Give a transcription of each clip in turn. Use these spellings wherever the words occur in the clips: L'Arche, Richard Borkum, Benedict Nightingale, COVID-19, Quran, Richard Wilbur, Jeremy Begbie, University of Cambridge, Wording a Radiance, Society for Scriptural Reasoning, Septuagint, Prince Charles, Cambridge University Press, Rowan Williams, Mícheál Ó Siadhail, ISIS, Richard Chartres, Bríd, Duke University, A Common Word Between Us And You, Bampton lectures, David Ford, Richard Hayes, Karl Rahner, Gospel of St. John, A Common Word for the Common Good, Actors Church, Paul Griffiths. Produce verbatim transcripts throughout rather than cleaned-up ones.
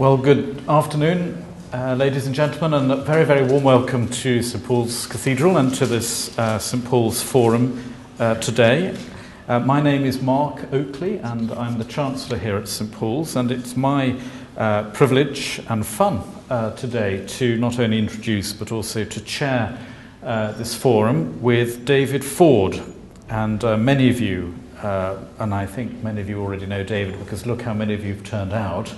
Well, good afternoon, uh, ladies and gentlemen, and a very, very warm welcome to Saint Paul's Cathedral and to this uh, Saint Paul's Forum uh, today. Uh, my name is Mark Oakley, and I'm the Chancellor here at Saint Paul's, and it's my uh, privilege and fun uh, today to not only introduce but also to chair uh, this forum with David Ford. And uh, many of you, uh, and I think many of you already know David, because look how many of you have turned out.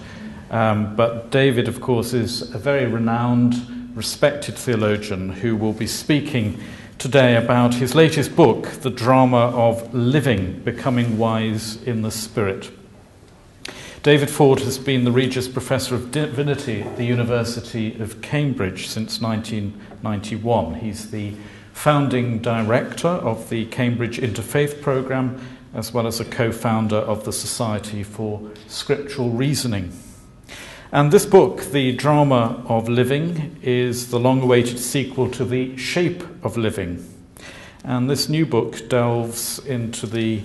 Um, but David, of course, is a very renowned, respected theologian who will be speaking today about his latest book, The Drama of Living, Becoming Wise in the Spirit. David Ford has been the Regius Professor of Divinity at the University of Cambridge since nineteen ninety-one. He's the founding director of the Cambridge Interfaith Programme, as well as a co-founder of the Society for Scriptural Reasoning. And this book, The Drama of Living, is the long-awaited sequel to The Shape of Living. And this new book delves into the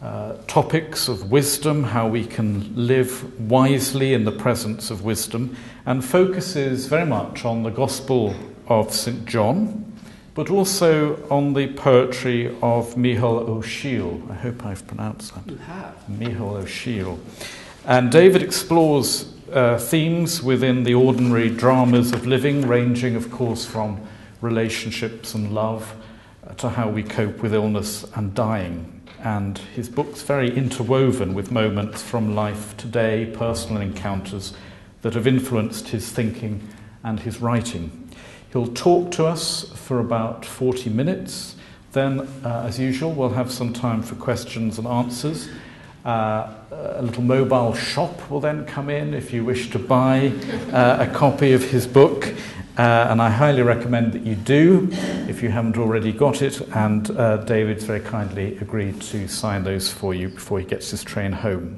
uh, topics of wisdom, how we can live wisely in the presence of wisdom, and focuses very much on the Gospel of Saint John, but also on the poetry of Mícheál Ó Siadhail. I hope I've pronounced that. You have. Mícheál Ó Siadhail. And David explores Uh, themes within the ordinary dramas of living, ranging, of course, from relationships and love uh, to how we cope with illness and dying. And his book's very interwoven with moments from life today, personal encounters that have influenced his thinking and his writing. He'll talk to us for about forty minutes. Then, uh, as usual, we'll have some time for questions and answers. Uh, a little mobile shop will then come in if you wish to buy uh, a copy of his book, uh, and I highly recommend that you do if you haven't already got it, and uh, David's very kindly agreed to sign those for you before he gets his train home.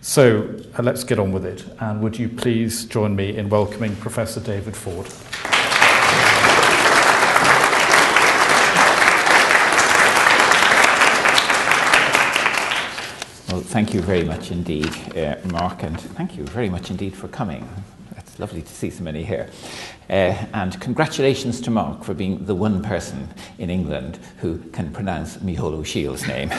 So uh, let's get on with it, and would you please join me in welcoming Professor David Ford. Well, thank you very much indeed, uh, Mark, and thank you very much indeed for coming. It's lovely to see so many here. Uh, and congratulations to Mark for being the one person in England who can pronounce Mícheál Ó Siadhail's name.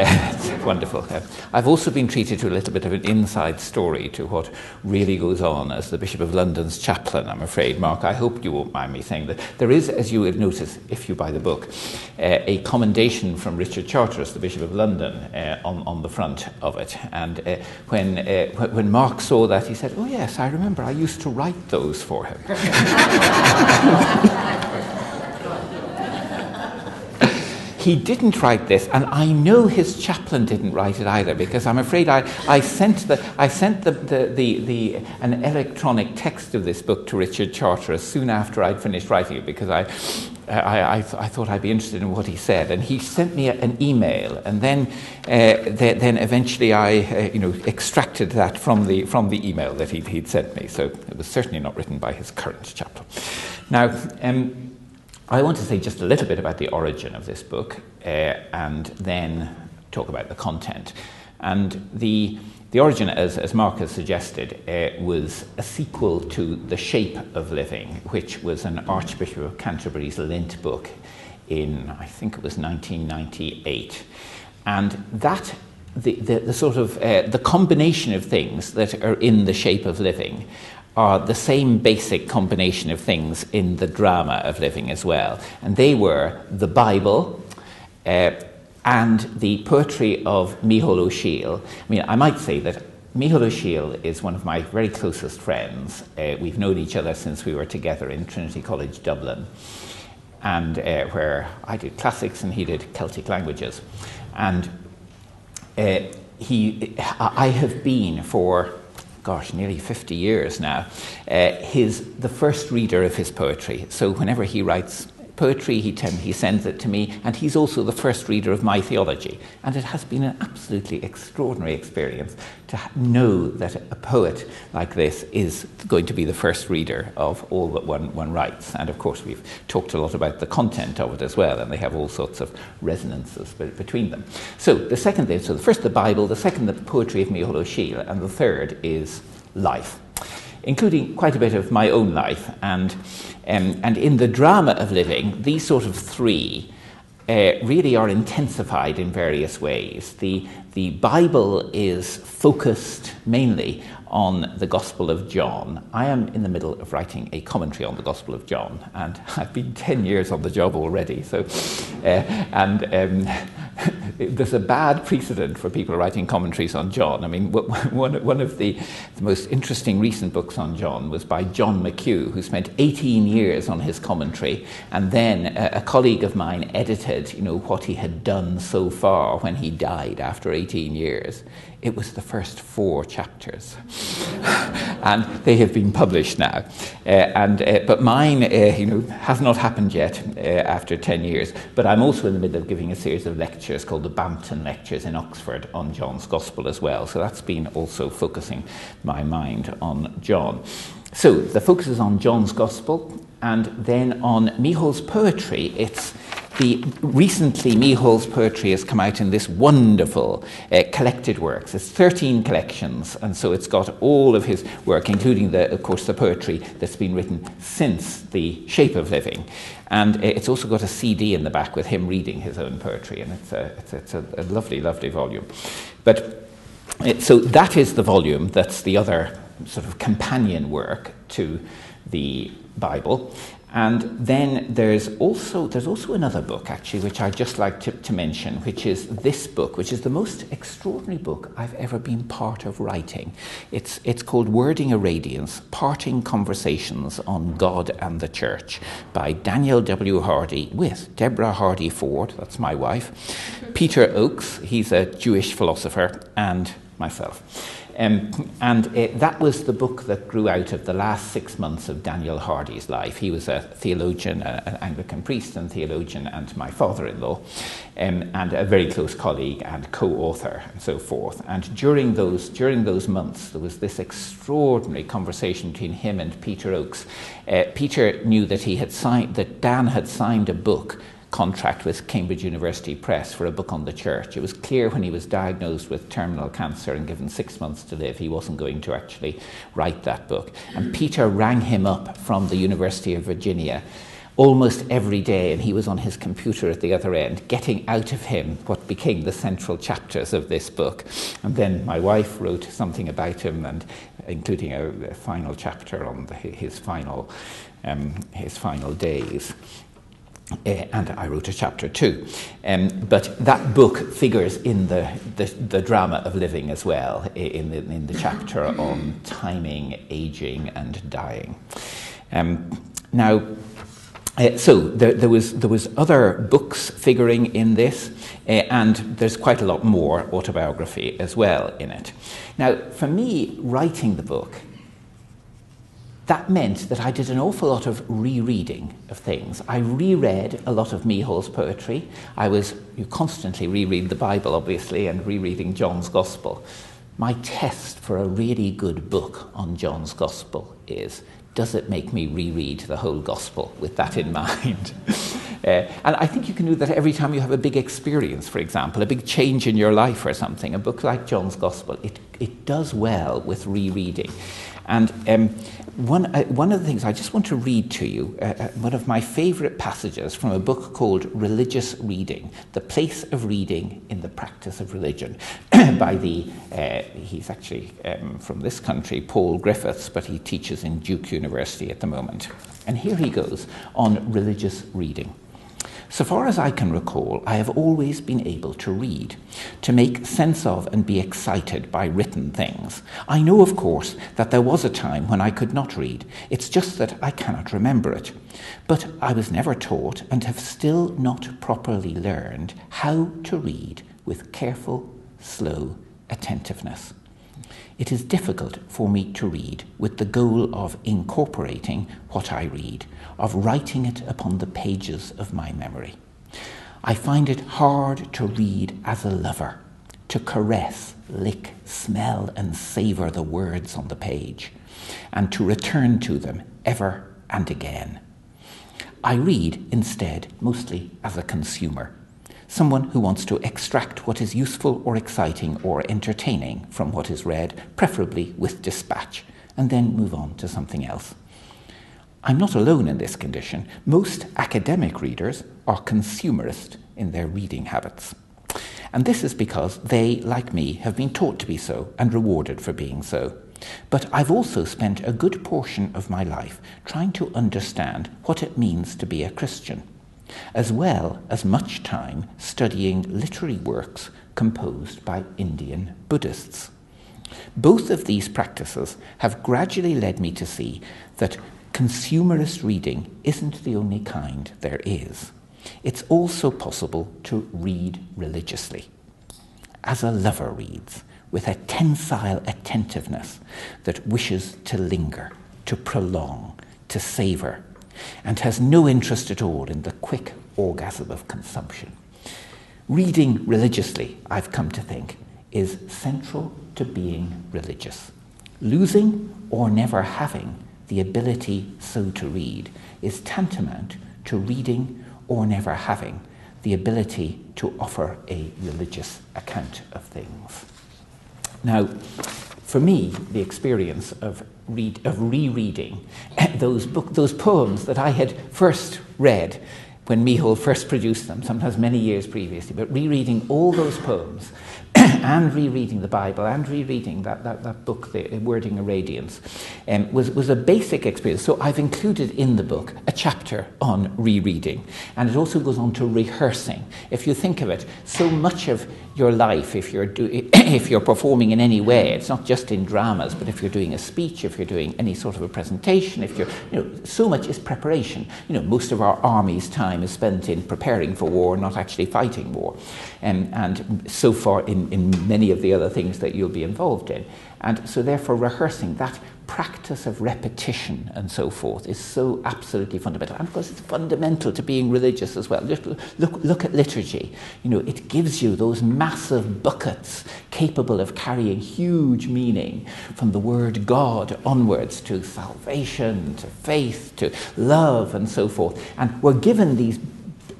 uh, it's wonderful. Uh, I've also been treated to a little bit of an inside story to what really goes on as the Bishop of London's chaplain, I'm afraid, Mark. I hope you won't mind me saying that there is, as you will notice if you buy the book, uh, a commendation from Richard Chartres, the Bishop of London, uh, on, on the front of it. And uh, when, uh, when Mark saw that, he said, "Oh yes, I remember, I used to write those for him." He didn't write this, and I know his chaplain didn't write it either, because I'm afraid I, I sent the I sent the, the, the, the an electronic text of this book to Richard Chartres soon after I'd finished writing it, because I I, I, I thought I'd be interested in what he said, and he sent me a, an email, and then uh, th- then eventually I uh, you know extracted that from the from the email that he, he'd sent me. So it was certainly not written by his current chaplain. Now. Um, I want to say just a little bit about the origin of this book uh, and then talk about the content. And the the origin, as, as Mark has suggested, uh, was a sequel to The Shape of Living, which was an Archbishop of Canterbury's Lent book in, I think it was nineteen ninety-eight. And that, the, the, the sort of, uh, the combination of things that are in The Shape of Living are the same basic combination of things in The Drama of Living as well. And they were the Bible uh, and the poetry of Mícheál Ó Siadhail. I mean, I might say that Mícheál Ó Siadhail is one of my very closest friends. Uh, we've known each other since we were together in Trinity College, Dublin, and uh, where I did classics and he did Celtic languages. And uh, he, I have been for gosh, nearly fifty years now, uh, his, the first reader of his poetry. So whenever he writes poetry, he, ten, he sends it to me, and he's also the first reader of my theology. And it has been an absolutely extraordinary experience to know that a poet like this is going to be the first reader of all that one, one writes. And of course, we've talked a lot about the content of it as well, and they have all sorts of resonances between them. So the second thing, so the first the Bible, the second the poetry of Mícheál Ó Siadhail, and the third is life. including quite a bit of my own life. And, um, and in The Drama of Living, these sort of three Uh, really are intensified in various ways. The, the Bible is focused mainly on the Gospel of John. I am in the middle of writing a commentary on the Gospel of John, and I've been ten years on the job already. So, uh, and um, there's a bad precedent for people writing commentaries on John. I mean, one, one of the, the most interesting recent books on John was by John McHugh, who spent eighteen years on his commentary, and then a, a colleague of mine edited, you know, what he had done so far when he died after eighteen years. It was the first four chapters, and they have been published now. Uh, and uh, but mine, uh, you know, has not happened yet uh, after ten years. But I'm also in the middle of giving a series of lectures called the Bampton lectures in Oxford on John's Gospel as well. So that's been also focusing my mind on John. So the focus is on John's Gospel, and then on Mícheál's poetry. It's The recently, Mícheál's poetry has come out in this wonderful uh, collected works. It's thirteen collections, and so it's got all of his work, including, the, of course, the poetry that's been written since The Shape of Living. And it's also got a C D in the back with him reading his own poetry, and it's a, it's, it's a, a lovely, lovely volume. But it, so that is the volume that's the other sort of companion work to the Bible. And then there's also there's also another book, actually, which I'd just like to, to mention, which is this book, which is the most extraordinary book I've ever been part of writing. It's, it's called Wording a Radiance, Parting Conversations on God and the Church, by Daniel W. Hardy with Deborah Hardy Ford, that's my wife, Peter Oakes, he's a Jewish philosopher, and myself. Um, and uh, that was the book that grew out of the last six months of Daniel Hardy's life. He was a theologian, a, an Anglican priest and theologian, and my father-in-law, um, and a very close colleague and co-author and so forth. And during those, during those months, there was this extraordinary conversation between him and Peter Oakes. Uh, Peter knew that he had signed, that Dan had signed a book contract with Cambridge University Press for a book on the church. It was clear when he was diagnosed with terminal cancer and given six months to live, he wasn't going to actually write that book. And Peter rang him up from the University of Virginia almost every day, and he was on his computer at the other end, getting out of him what became the central chapters of this book. And then my wife wrote something about him, and including a, a final chapter on the, his final, um, his final days. Uh, and I wrote a chapter too. Um, but that book figures in the, the, the drama of living as well, in the, in the chapter on timing, aging, and dying. Um, now, uh, so there, there was there was other books figuring in this, uh, and there's quite a lot more autobiography as well in it. Now, for me, writing the book, that meant that I did an awful lot of rereading of things. I reread a lot of Mícheál's poetry. I was, you constantly reread the Bible, obviously, and rereading John's Gospel. My test for a really good book on John's Gospel is, does it make me reread the whole Gospel with that in mind? Uh, and I think you can do that every time you have a big experience, for example, a big change in your life or something. A book like John's Gospel, it, it does well with rereading. And um, one, uh, one of the things I just want to read to you, uh, one of my favourite passages from a book called Religious Reading, The Place of Reading in the Practice of Religion, by the, uh, he's actually um, from this country, Paul Griffiths, but he teaches in Duke University at the moment. And here he goes on religious reading. So far as I can recall, I have always been able to read, to make sense of and be excited by written things. I know, of course, that there was a time when I could not read. It's just that I cannot remember it. But I was never taught, and have still not properly learned, how to read with careful, slow attentiveness. It is difficult for me to read with the goal of incorporating what I read, of writing it upon the pages of my memory. I find it hard to read as a lover, to caress, lick, smell and savour the words on the page, and to return to them ever and again. I read instead mostly as a consumer, someone who wants to extract what is useful or exciting or entertaining from what is read, preferably with dispatch, and then move on to something else. I'm not alone in this condition. Most academic readers are consumerist in their reading habits. And this is because they, like me, have been taught to be so and rewarded for being so. But I've also spent a good portion of my life trying to understand what it means to be a Christian, as well as much time studying literary works composed by Indian Buddhists. Both of these practices have gradually led me to see that consumerist reading isn't the only kind there is. It's also possible to read religiously, as a lover reads, with a tensile attentiveness that wishes to linger, to prolong, to savour, and has no interest at all in the quick orgasm of consumption. Reading religiously, I've come to think, is central to being religious. Losing or never having the ability so to read is tantamount to reading or never having the ability to offer a religious account of things. Now, for me, the experience of read, of rereading those book, those poems that I had first read when Mícheál first produced them, sometimes many years previously, but rereading all those poems and rereading the Bible and rereading that, that, that book, the Wording a Radiance, um, was, was a basic experience. So I've included in the book a chapter on rereading, and it also goes on to rehearsing. If you think of it, so much of your life, if you're, do, if you're performing in any way, it's not just in dramas, but if you're doing a speech, if you're doing any sort of a presentation, if you're, you know, so much is preparation. You know, most of our army's time is spent in preparing for war, not actually fighting war. Um, and so far in, in many of the other things that you'll be involved in. And so therefore rehearsing, that practice of repetition and so forth is so absolutely fundamental. And of course it's fundamental to being religious as well. Look, look, look at liturgy. You know, it gives you those massive buckets capable of carrying huge meaning from the word God onwards to salvation, to faith, to love and so forth. And we're given these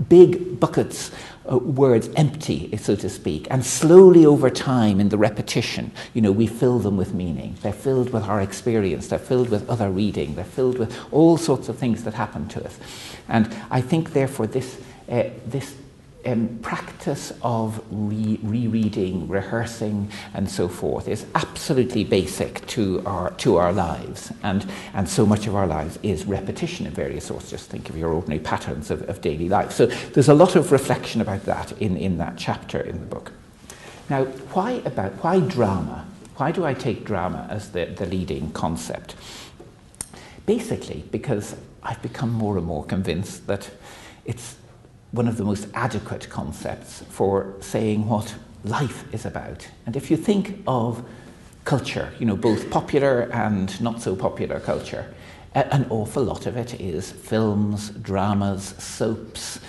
big buckets, uh, words empty, so to speak, and slowly over time in the repetition, you know, we fill them with meaning. They're filled with our experience, they're filled with other reading, they're filled with all sorts of things that happen to us. And I think, therefore, this, uh, this um, practice of re rereading, rehearsing, and so forth is absolutely basic to our, to our lives. And, and so much of our lives is repetition of various sorts. Just think of your ordinary patterns of, of daily life. So there's a lot of reflection about that in, in that chapter in the book. Now, why about, why drama? Why do I take drama as the, the leading concept? Basically, because I've become more and more convinced that it's one of the most adequate concepts for saying what life is about. And if you think of culture, you know, both popular and not so popular culture, an awful lot of it is films, dramas, soaps,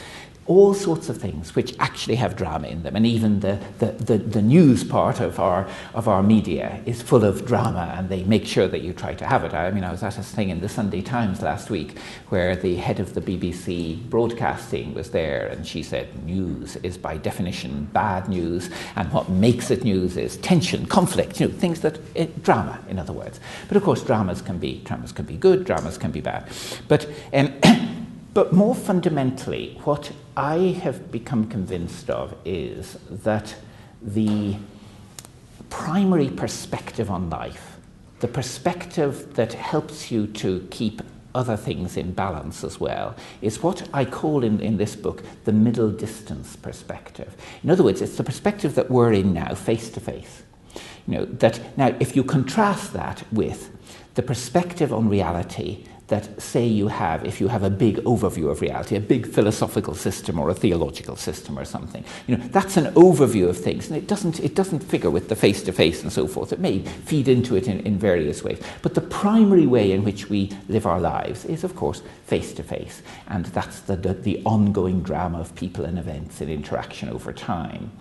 all sorts of things which actually have drama in them. And even the, the, the, the news part of our of our media is full of drama, and they make sure that you try to have it. I mean, I was at a thing in the Sunday Times last week where the head of the B B C broadcasting was there, and she said news is by definition bad news, and what makes it news is tension, conflict, you know, things that, it, drama, in other words. But of course, dramas can be, dramas can be good, dramas can be bad. But, um, but more fundamentally, what I have become convinced of is that the primary perspective on life, the perspective that helps you to keep other things in balance as well, is what I call in, in this book the middle distance perspective. In other words, it's the perspective that we're in now, face to face. You know, that now, if you contrast that with the perspective on reality that, say, you have, if you have a big overview of reality, a big philosophical system or a theological system or something, you know, that's an overview of things, and it doesn't, it doesn't figure with the face-to-face and so forth. It may feed into it in, in various ways. But the primary way in which we live our lives is, of course, face-to-face, and that's the, the, the ongoing drama of people and events and interaction over time.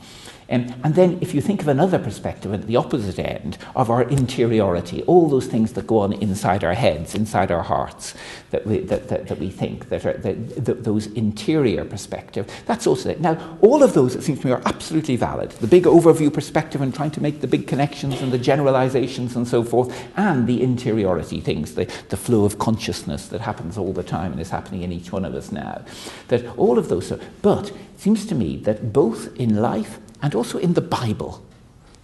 Um, and then if you think of another perspective at the opposite end of our interiority, all those things that go on inside our heads, inside our hearts, that we, that, that, that we think, that are that, that those interior perspective, that's also it. Now, all of those, it seems to me, are absolutely valid. The big overview perspective and trying to make the big connections and the generalizations and so forth, and the interiority things, the, the flow of consciousness that happens all the time and is happening in each one of us now. That all of those, but it seems to me that both in life and also in the Bible,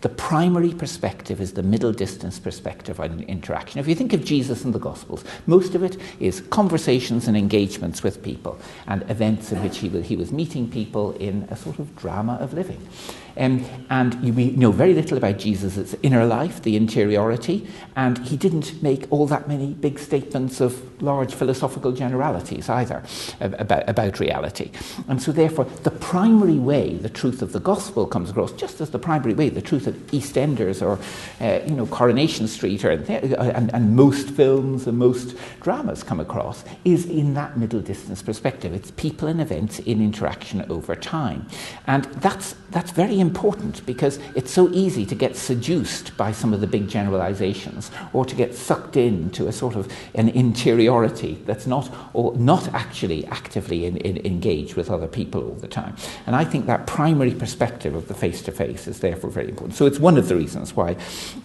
the primary perspective is the middle distance perspective on interaction. If you think of Jesus and the Gospels, most of it is conversations and engagements with people and events in which he was, he was meeting people in a sort of drama of living. Um, and you know very little about Jesus' inner life, the interiority, and he didn't make all that many big statements of large philosophical generalities either about, about reality. And so therefore, the primary way the truth of the gospel comes across, just as the primary way the truth of EastEnders or uh, you know Coronation Street or and, and most films and most dramas come across, is in that middle distance perspective. It's people and events in interaction over time. And that's, that's very important, because it's so easy to get seduced by some of the big generalizations or to get sucked into a sort of an interiority that's not or not actually actively in, in, engaged with other people all the time. And I think that primary perspective of the face-to-face is therefore very important. So it's one of the reasons why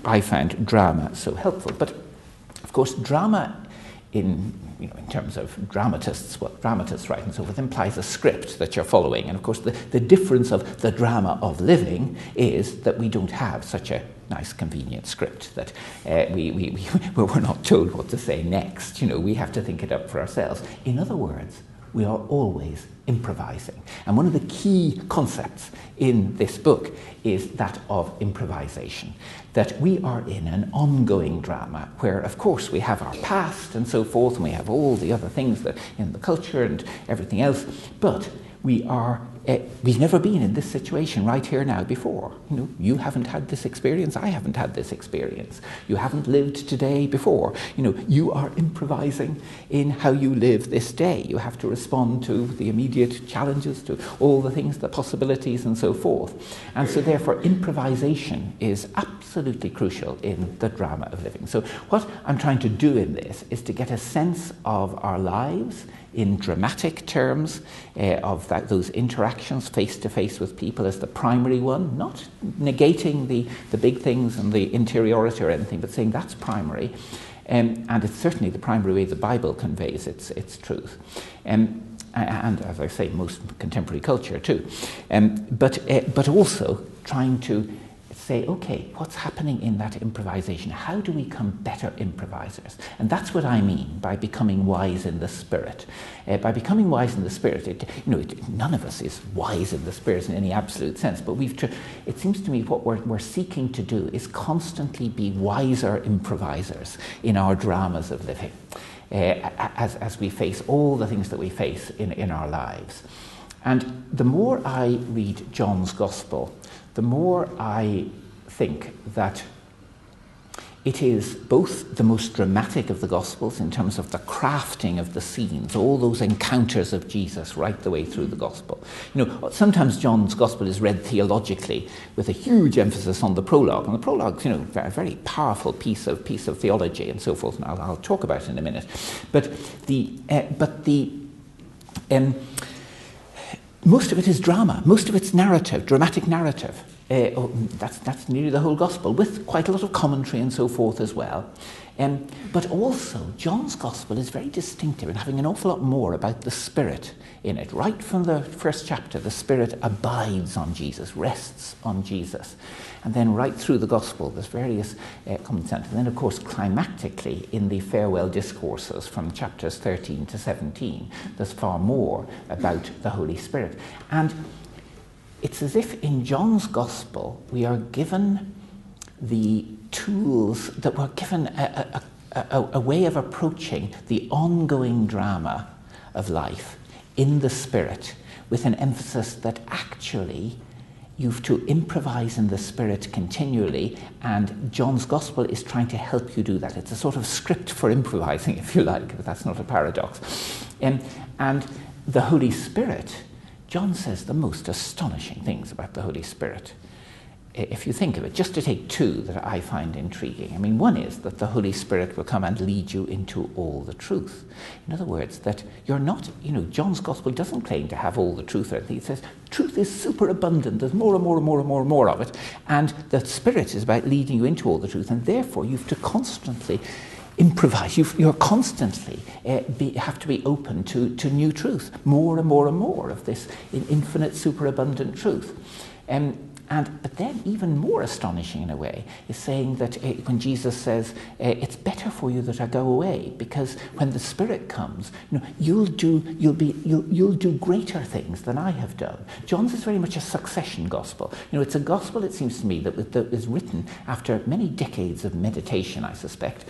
I found drama so helpful. But of course, drama in you know, in terms of dramatists, what dramatists write and so forth, implies a script that you're following. And of course, the, the difference of the drama of living is that we don't have such a nice, convenient script, that uh, we, we, we, we're not told what to say next. You know, we have to think it up for ourselves. In other words, we are always improvising. And one of the key concepts in this book is that of improvisation, that we are in an ongoing drama where, of course, we have our past and so forth, and we have all the other things that in the culture and everything else, but we are Uh, we've never been in this situation right here now before. You know, you haven't had this experience, I haven't had this experience. You haven't lived today before. You know, you are improvising in how you live this day. You have to respond to the immediate challenges, to all the things, the possibilities and so forth. And so therefore, improvisation is absolutely crucial in the drama of living. So what I'm trying to do in this is to get a sense of our lives in dramatic terms, uh, of that, those interactions face-to-face with people as the primary one, not negating the, the big things and the interiority or anything, but saying that's primary. Um, and it's certainly the primary way the Bible conveys its, its truth. Um, and as I say, most contemporary culture too. Um, but, uh, but also trying to say, okay, what's happening in that improvisation? How do we become better improvisers? And that's what I mean by becoming wise in the spirit. Uh, by becoming wise in the spirit, it, you know, it, none of us is wise in the spirit in any absolute sense, but we've. Tr- it seems to me what we're, we're seeking to do is constantly be wiser improvisers in our dramas of living, uh, as, as we face all the things that we face in, in our lives. And the more I read John's Gospel, the more I think that it is both the most dramatic of the Gospels in terms of the crafting of the scenes, all those encounters of Jesus right the way through the Gospel. You know, sometimes John's Gospel is read theologically with a huge emphasis on the prologue, and the prologue's, you know, a very powerful piece of piece of theology and so forth, and I'll, I'll talk about it in a minute. But the uh, but the um. Most of it is drama, most of it's narrative, dramatic narrative. Uh, oh, that's, that's nearly the whole Gospel, with quite a lot of commentary and so forth as well. Um, but also, John's Gospel is very distinctive in having an awful lot more about the Spirit in it. Right from the first chapter, the Spirit abides on Jesus, rests on Jesus. And then right through the Gospel, there's various uh, comments. And then, of course, climactically, in the farewell discourses from chapters thirteen to seventeen, there's far more about the Holy Spirit. And it's as if in John's Gospel, we are given the tools, that we're given a, a, a, a way of approaching the ongoing drama of life in the Spirit, with an emphasis that actually you've to improvise in the Spirit continually, and John's Gospel is trying to help you do that. It's a sort of script for improvising, if you like, but that's not a paradox. Um, and the Holy Spirit, John says the most astonishing things about the Holy Spirit. if you think of it, just to take two that I find intriguing. I mean, one is that the Holy Spirit will come and lead you into all the truth. In other words, that you're not, you know, John's Gospel doesn't claim to have all the truth. It says truth is super abundant. There's more and more and more and more and more of it. And the Spirit is about leading you into all the truth. And therefore, you have to constantly improvise. You've, you're constantly uh, be, have to be open to, to new truth. More and more and more of this infinite, superabundant truth. Um, And, but then even more astonishing in a way is saying that uh, when Jesus says, uh, it's better for you that I go away, because when the Spirit comes, you know, you'll do, you'll be, you'll, you'll do greater things than I have done. John's is very much a succession gospel. You know, it's a gospel, it seems to me, that, that is written after many decades of meditation, I suspect,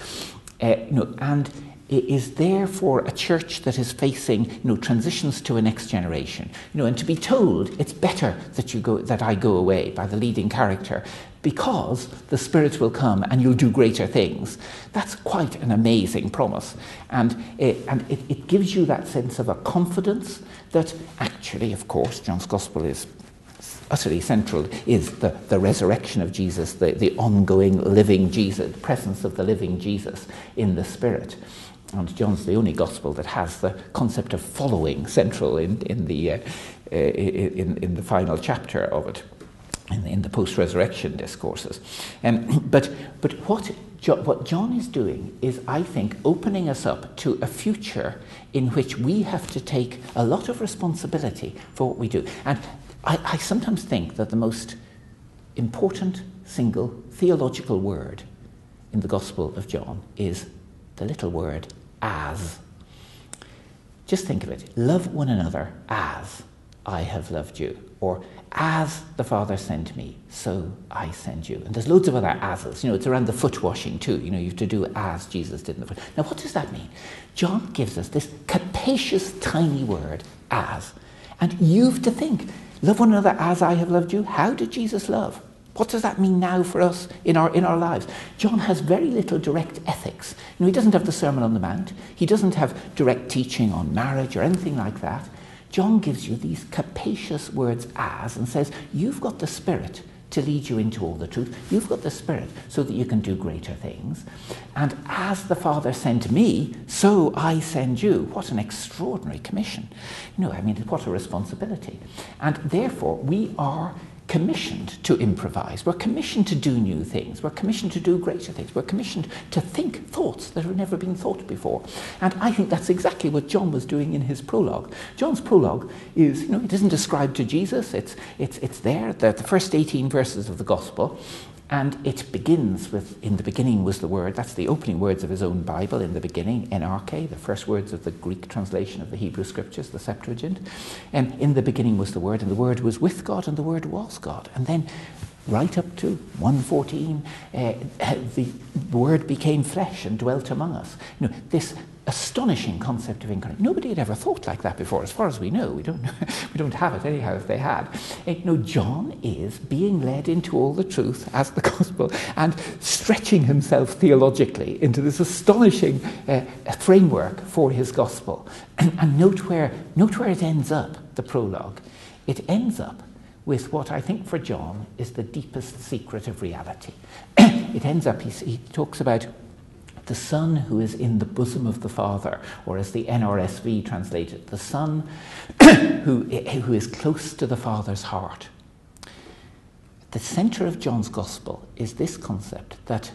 uh, you know, and it is therefore a church that is facing, you know, transitions to a next generation, you know, and to be told it's better that you go, that I go away by the leading character, because the Spirit will come and you'll do greater things. That's quite an amazing promise, and it, and it, it gives you that sense of a confidence that actually, of course, John's Gospel is utterly central, is the, the resurrection of Jesus, the, the ongoing living Jesus, the presence of the living Jesus in the Spirit. And John's the only gospel that has the concept of following central in, in the uh, in, in the final chapter of it, in the, in the post-resurrection discourses. Um, but but what jo- what John is doing is, I think, opening us up to a future in which we have to take a lot of responsibility for what we do. And I, I sometimes think that the most important single theological word in the Gospel of John is the little word, as. Just think of it. Love one another as I have loved you. Or as the Father sent me, so I send you. And there's loads of other as's. You know, it's around the foot washing too. You know, you have to do as Jesus did in the foot. Now, what does that mean? John gives us this capacious, tiny word, as. And you've to think, love one another as I have loved you. How did Jesus love? What does that mean now for us in our in our lives? John has very little direct ethics. You know, he doesn't have the Sermon on the Mount. He doesn't have direct teaching on marriage or anything like that. John gives you these capacious words, as, and says, you've got the Spirit to lead you into all the truth. You've got the Spirit so that you can do greater things. And as the Father sent me, so I send you. What an extraordinary commission. You know, I mean, what a responsibility. And therefore, we are commissioned to improvise. We're commissioned to do new things. We're commissioned to do greater things. We're commissioned to think thoughts that have never been thought before. And I think that's exactly what John was doing in his prologue. John's prologue is, you know, it isn't described to Jesus. It's it's it's there. The, the first eighteen verses of the Gospel. And it begins with, in the beginning was the Word. That's the opening words of his own Bible, in the beginning, N R K, the first words of the Greek translation of the Hebrew Scriptures, the Septuagint. And in the beginning was the Word, and the Word was with God, and the Word was God. And then right up to one fourteen, uh, the Word became flesh and dwelt among us. You know, this astonishing concept of incarnation. Nobody had ever thought like that before, as far as we know. We don't, we don't have it anyhow. If they had, you know, John is being led into all the truth as the gospel, and stretching himself theologically into this astonishing uh, framework for his gospel. And, and note where, note where it ends up. The prologue, it ends up with what I think for John is the deepest secret of reality. It ends up. He, he talks about the Son who is in the bosom of the Father, or as the N R S V translated, the Son who, who is close to the Father's heart. At the center of John's Gospel is this concept that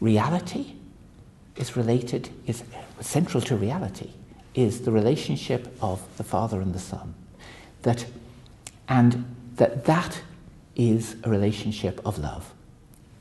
reality is related, is central to reality, is the relationship of the Father and the Son. That, and that that is a relationship of love.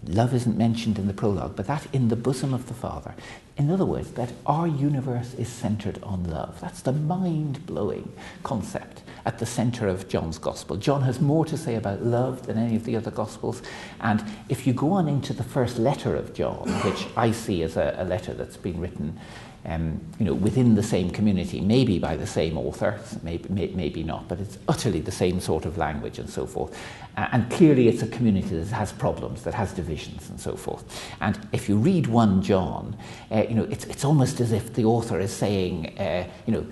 Love isn't mentioned in the prologue, but that in the bosom of the Father. In other words, that our universe is centered on love. That's the mind-blowing concept at the center of John's Gospel. John has more to say about love than any of the other Gospels. And if you go on into the first letter of John, which I see as a, a letter that's been written um, you know, within the same community, maybe by the same author, maybe, maybe not, but it's utterly the same sort of language and so forth. Uh, and clearly it's a community that has problems, that has divisions and so forth. And if you read First John, uh, you know, it's, it's almost as if the author is saying, uh, you know,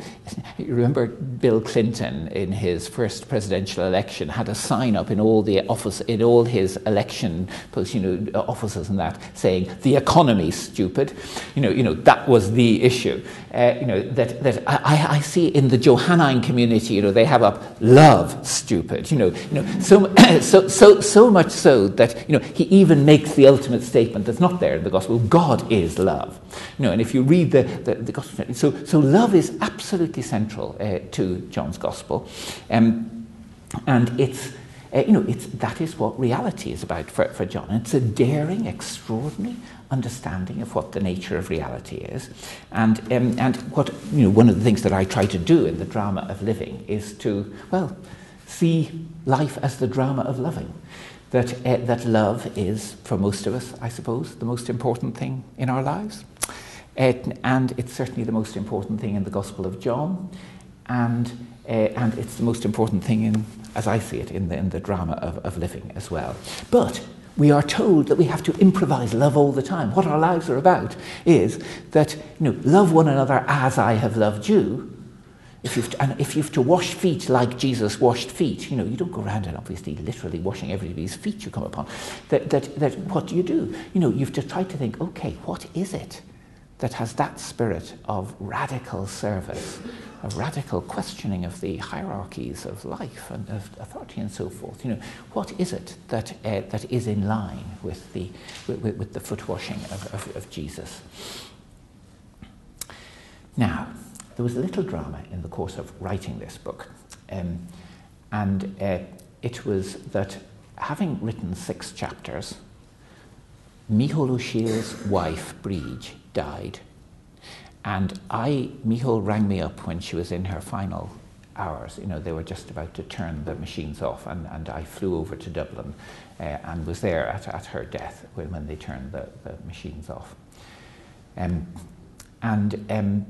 you remember Bill Clinton in his first presidential election had a sign up in all the office, in all his election post, you know, offices and that, saying, "The economy's stupid." You know, you know, that was the issue. Uh, you know, that, that I, I see in the Johannine community, you know, they have up "love stupid." You know, you know, so so so so much so that, you know, he even makes the ultimate statement that's not there in the gospel: God is love. You know, and if you read the the, the gospel, so so love is absolutely central uh, to John's gospel, um, and it's. Uh, you know, it's, that is what reality is about for, for John. It's a daring, extraordinary understanding of what the nature of reality is. And um, and what, you know, one of the things that I try to do in The Drama of Living is to, well, see life as the drama of loving. That, uh, that love is, for most of us, I suppose, the most important thing in our lives. Uh, and it's certainly the most important thing in the Gospel of John. And Uh, and it's the most important thing, in, as I see it, in the, in the drama of, of living as well. But we are told that we have to improvise love all the time. What our lives are about is that, you know, love one another as I have loved you. If you've to, and if you've to wash feet like Jesus washed feet, you know, you don't go around and obviously literally washing everybody's feet you come upon. That, that, that what do you do? You know, you've to try to think, okay, what is it that has that spirit of radical service, a radical questioning of the hierarchies of life and of authority and so forth? You know, what is it that uh, that is in line with the with, with the foot washing of, of, of Jesus? Now, there was a little drama in the course of writing this book, um, and uh, it was that, having written six chapters, Mícheál Ó Siadhail's wife, Bríd, died. And I, Mícheál rang me up when she was in her final hours. You know, they were just about to turn the machines off, and, and I flew over to Dublin uh, and was there at, at her death when, when they turned the, the machines off. Um, and, um,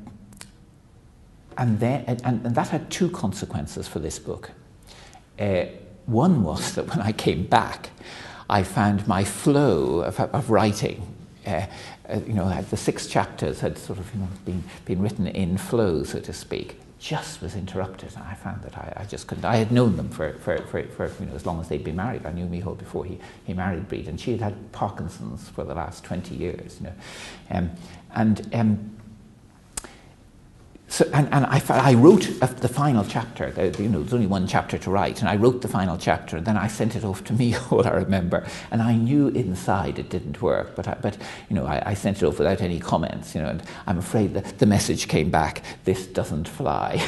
and, there, and, and that had two consequences for this book. Uh, one was that when I came back, I found my flow of, of writing Uh, uh, you know, the six chapters had sort of, you know, been been written in flow, so to speak, just was interrupted. And I found that I, I just couldn't. I had known them for, for, for, for, you know, as long as they'd been married. I knew Mícheál before he, he married Bríd, and she had had Parkinson's for the last twenty years, you know. Um, and um, so, and, and I, I wrote the final chapter. You know, there's only one chapter to write, and I wrote the final chapter, and then I sent it off to Mícheál, I remember, and I knew inside it didn't work, but I, but you know, I, I sent it off without any comments, you know, and I'm afraid that the message came back, "This doesn't fly,"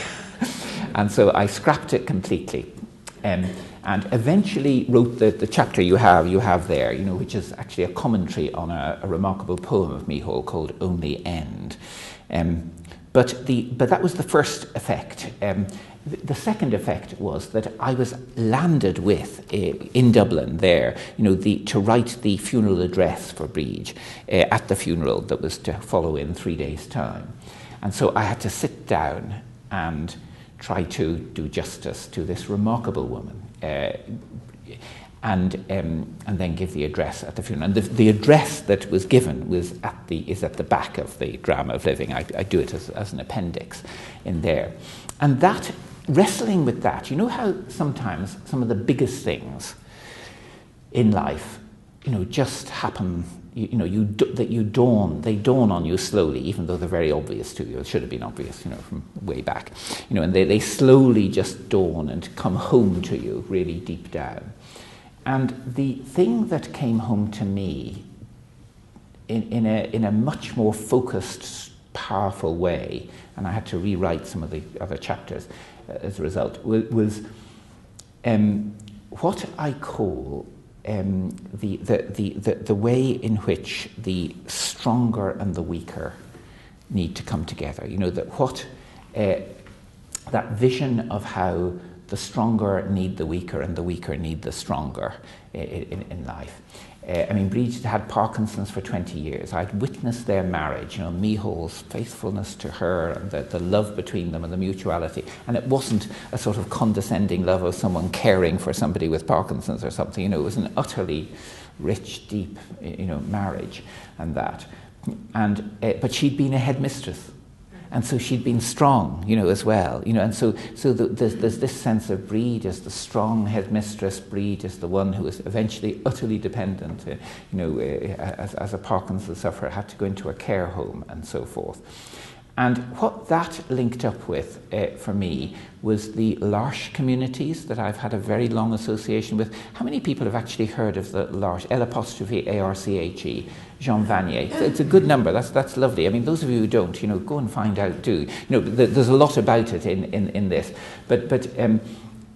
and so I scrapped it completely, um, and eventually wrote the, the chapter you have you have there, you know, which is actually a commentary on a, a remarkable poem of Mícheál called "Only End." Um, But, the, but that was the first effect. Um, the, the second effect was that I was landed with, uh, in Dublin there, you know, the, to write the funeral address for Bríd uh, at the funeral that was to follow in three days' time. And so I had to sit down and try to do justice to this remarkable woman, uh, and um, and then give the address at the funeral. And the, the address that was given was at the is at the back of The Drama of Living. I, I do it as, as an appendix in there. And that, wrestling with that, you know how sometimes some of the biggest things in life, you know, just happen, you, you know, you that you dawn, they dawn on you slowly, even though they're very obvious to you. It should have been obvious, you know, from way back. You know, and they, they slowly just dawn and come home to you really deep down. And the thing that came home to me in, in, a, in a much more focused, powerful way, and I had to rewrite some of the other chapters as a result, was um, what I call um, the, the, the, the, the way in which the stronger and the weaker need to come together. You know, that what, uh, that vision of how the stronger need the weaker and the weaker need the stronger in, in life. Uh, I mean, Bríd had Parkinson's for twenty years. I'd witnessed their marriage, you know, Mícheál's faithfulness to her and the, the love between them and the mutuality. And it wasn't a sort of condescending love of someone caring for somebody with Parkinson's or something. You know, it was an utterly rich, deep, you know, marriage and that. And, uh, but she'd been a headmistress. And so she'd been strong, you know, as well, you know, and so so the, there's, there's this sense of Bríd as the strong headmistress, Bríd as the one who was eventually utterly dependent, uh, you know, uh, as, as a Parkinson's sufferer, had to go into a care home and so forth. And what that linked up with uh, for me was the L'Arche communities that I've had a very long association with. How many people have actually heard of the L'Arche? L apostrophe A R C H E, Jean Vanier. It's a good number. That's that's lovely. I mean, those of you who don't, you know, go and find out too. You know, there's a lot about it in in, in this. But but um,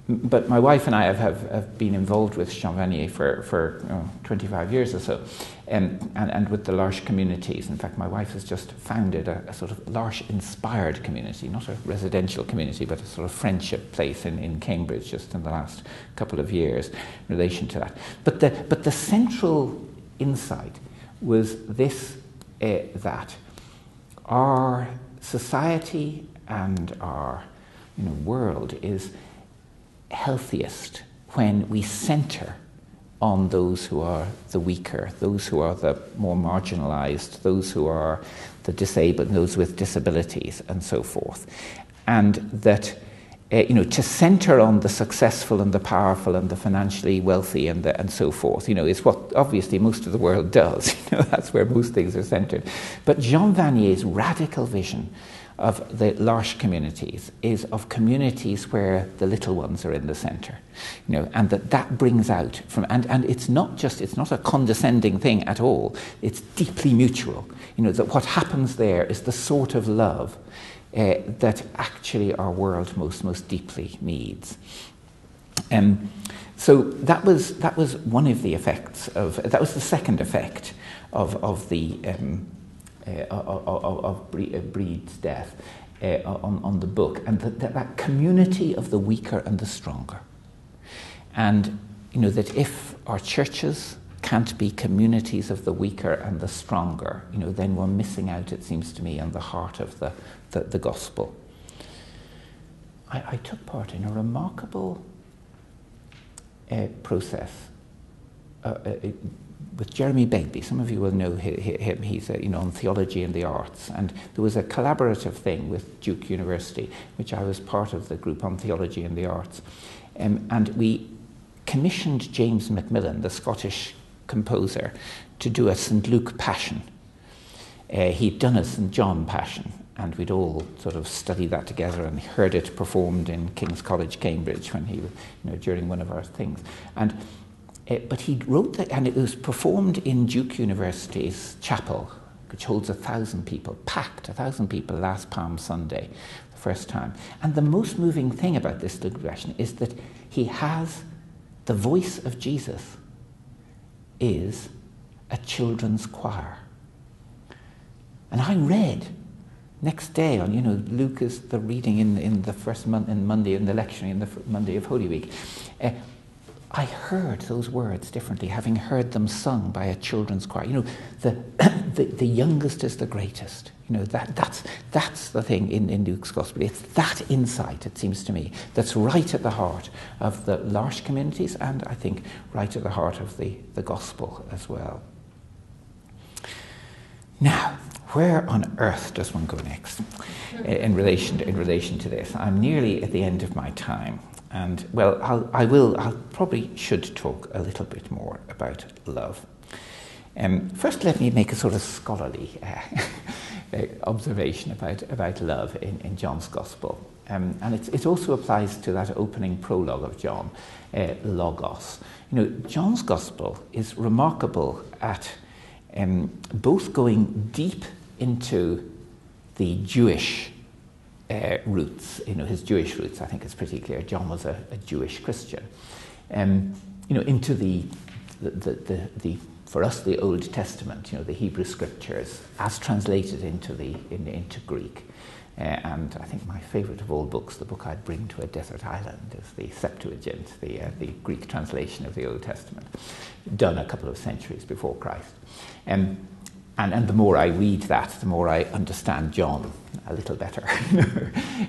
but my wife and I have have, have been involved with Jean Vanier for for oh, twenty-five years or so. Um, and, and with the L'Arche communities. In fact, my wife has just founded a, a sort of L'Arche-inspired community, not a residential community, but a sort of friendship place in, in Cambridge just in the last couple of years in relation to that. But the, but the central insight was this, uh, that our society and our, you know, world is healthiest when we centre on those who are the weaker, those who are the more marginalised, those who are the disabled, those with disabilities, and so forth. And that, uh, you know, to centre on the successful and the powerful and the financially wealthy and the, and so forth, you know, is what obviously most of the world does. You know, that's where most things are centred. But Jean Vanier's radical vision of the L'Arche communities is of communities where the little ones are in the centre, you know, and that that brings out from, and, and it's not just, it's not a condescending thing at all, it's deeply mutual, you know, that what happens there is the sort of love uh, that actually our world most, most deeply needs. Um, so that was, that was one of the effects of, that was the second effect of, of the, um, Uh, of, of Bríd's death uh, on, on the book, and the, the, that community of the weaker and the stronger. And, you know, that if our churches can't be communities of the weaker and the stronger, you know, then we're missing out, it seems to me, on the heart of the, the, the gospel. I, I took part in a remarkable uh, process uh, uh, with Jeremy Begbie. Some of you will know him. He's a, you know, on theology and the arts. And there was a collaborative thing with Duke University, which I was part of the group on theology and the arts. Um, and we commissioned James Macmillan, the Scottish composer, to do a Saint Luke Passion. Uh, he'd done a Saint John Passion, and we'd all sort of study that together and heard it performed in King's College Cambridge when he, you know, during one of our things. And Uh, but he wrote that, and it was performed in Duke University's chapel, which holds a thousand people, packed a thousand people last Palm Sunday, the first time. And the most moving thing about this digression is that he has the voice of Jesus is a children's choir. And I read next day on, you know, Luke is the reading in, in the first month, in Monday, in the lectionary, in the Monday of Holy Week. Uh, I heard those words differently, having heard them sung by a children's choir. You know, the the, the youngest is the greatest. You know, that that's that's the thing in, in Luke's Gospel. It's that insight, it seems to me, that's right at the heart of the L'Arche communities, and I think right at the heart of the, the Gospel as well. Now, where on earth does one go next in relation to, in relation to this? I'm nearly at the end of my time. And, well, I'll, I will, I probably should talk a little bit more about love. Um, first, let me make a sort of scholarly uh, observation about, about love in, in John's Gospel. Um, and it's, it also applies to that opening prologue of John, uh, Logos. You know, John's Gospel is remarkable at um, both going deep into the Jewish Uh, roots, you know, his Jewish roots. I think it's pretty clear John was a, a Jewish Christian. Um, you know, into the the, the, the, the, for us, the Old Testament, you know, the Hebrew Scriptures, as translated into the in, into Greek. Uh, and I think my favourite of all books, the book I'd bring to a desert island, is the Septuagint, the, uh, the Greek translation of the Old Testament, done a couple of centuries before Christ. Um, and, and the more I read that, the more I understand John a little better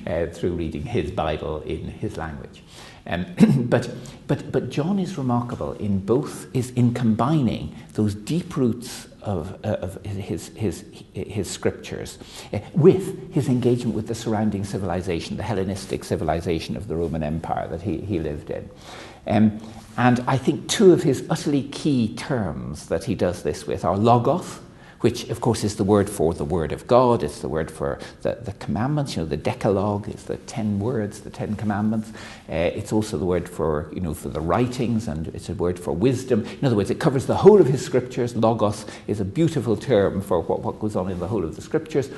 uh, through reading his Bible in his language. Um, but, but, but John is remarkable in both, is in combining those deep roots of, uh, of his, his, his scriptures uh, with his engagement with the surrounding civilization, the Hellenistic civilization of the Roman Empire that he, he lived in. Um, and I think two of his utterly key terms that he does this with are logos, which of course is the word for the word of God, it's the word for the, the commandments, you know, the Decalogue, it's the ten words, the ten commandments. Uh, it's also the word for, you know, for the writings, and it's a word for wisdom. In other words, it covers the whole of his scriptures. Logos is a beautiful term for what, what goes on in the whole of the scriptures.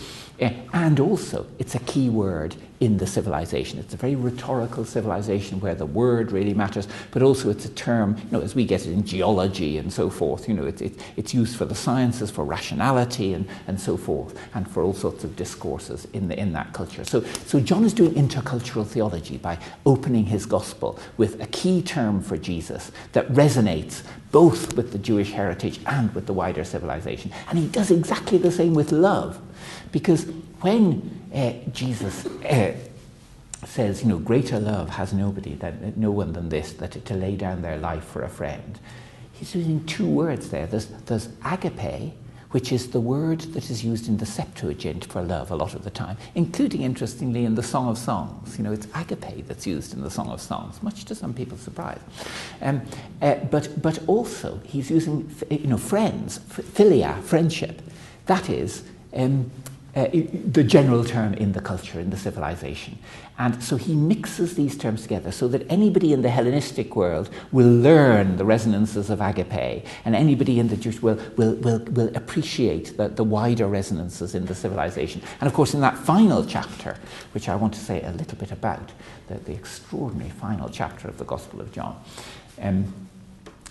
Uh, and also, it's a key word in the civilization. It's a very rhetorical civilization where the word really matters, but also it's a term, you know, as we get it in geology and so forth, you know, it, it, it's used for the sciences, for rationality and, and so forth, and for all sorts of discourses in, the, in that culture. So, so John is doing intercultural theology by opening his gospel with a key term for Jesus that resonates both with the Jewish heritage and with the wider civilization. And he does exactly the same with love, because when uh, Jesus uh, says, you know, greater love has nobody than, no one than this, that to lay down their life for a friend, he's using two words there. There's, there's agape, which is the word that is used in the Septuagint for love a lot of the time, including, interestingly, in the Song of Songs. You know, it's agape that's used in the Song of Songs, much to some people's surprise. Um, uh, but, but also, he's using, you know, friends, philia, friendship. That is um, Uh, the general term in the culture, in the civilization. And so he mixes these terms together so that anybody in the Hellenistic world will learn the resonances of agape, and anybody in the Jewish world will, will, will appreciate the, the wider resonances in the civilization. And of course, in that final chapter, which I want to say a little bit about, the, the extraordinary final chapter of the Gospel of John, um,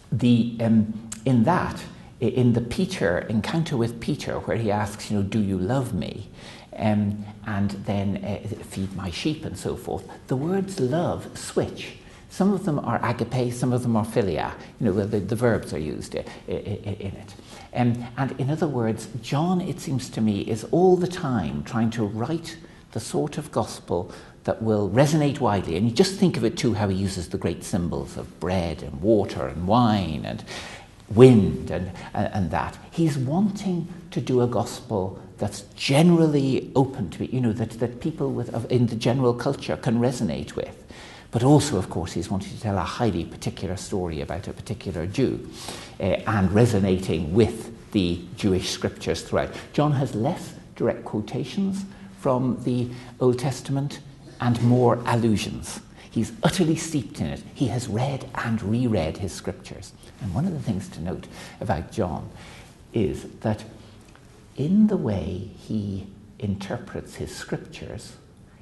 the, um, in that, in the Peter encounter with Peter, where he asks, you know, do you love me? Um, and then uh, feed my sheep and so forth. The words love switch. Some of them are agape, some of them are philia, you know, where the, the verbs are used in, in, in it. Um, and in other words, John, it seems to me, is all the time trying to write the sort of gospel that will resonate widely. And you just think of it too, how he uses the great symbols of bread and water and wine and wind and, and, and that. He's wanting to do a gospel that's generally open to, you know, that, that people with, of, in the general culture can resonate with. But also, of course, he's wanting to tell a highly particular story about a particular Jew uh, and resonating with the Jewish scriptures throughout. John has less direct quotations from the Old Testament and more allusions. He's utterly steeped in it. He has read and reread his scriptures. And one of the things to note about John is that in the way he interprets his scriptures,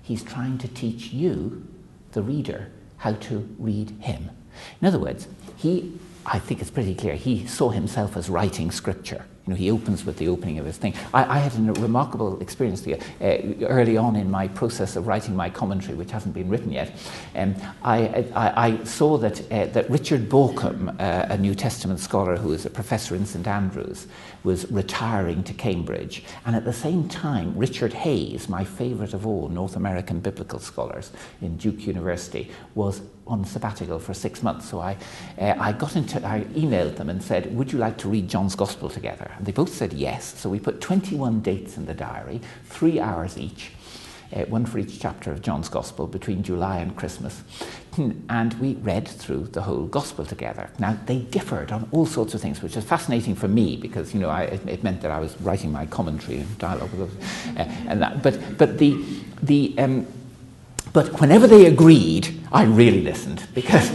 he's trying to teach you, the reader, how to read him. In other words, he, I think it's pretty clear, he saw himself as writing scripture. You know, he opens with the opening of his thing. I, I had a remarkable experience the, uh, early on in my process of writing my commentary, which hasn't been written yet. Um, I, I, I saw that, uh, that Richard Borkum, uh, a New Testament scholar who is a professor in Saint Andrews, was retiring to Cambridge. And at the same time, Richard Hayes, my favourite of all North American biblical scholars in Duke University, was on sabbatical for six months. So I, uh, I, got into, I emailed them and said, would you like to read John's Gospel together? And they both said yes, so we put twenty-one dates in the diary, three hours each, uh, one for each chapter of John's Gospel between July and Christmas, and we read through the whole Gospel together. Now, they differed on all sorts of things, which is fascinating for me because, you know, I, it, it meant that I was writing my commentary and dialogue with others, uh, and that. But, but the... the um, But whenever they agreed, I really listened because,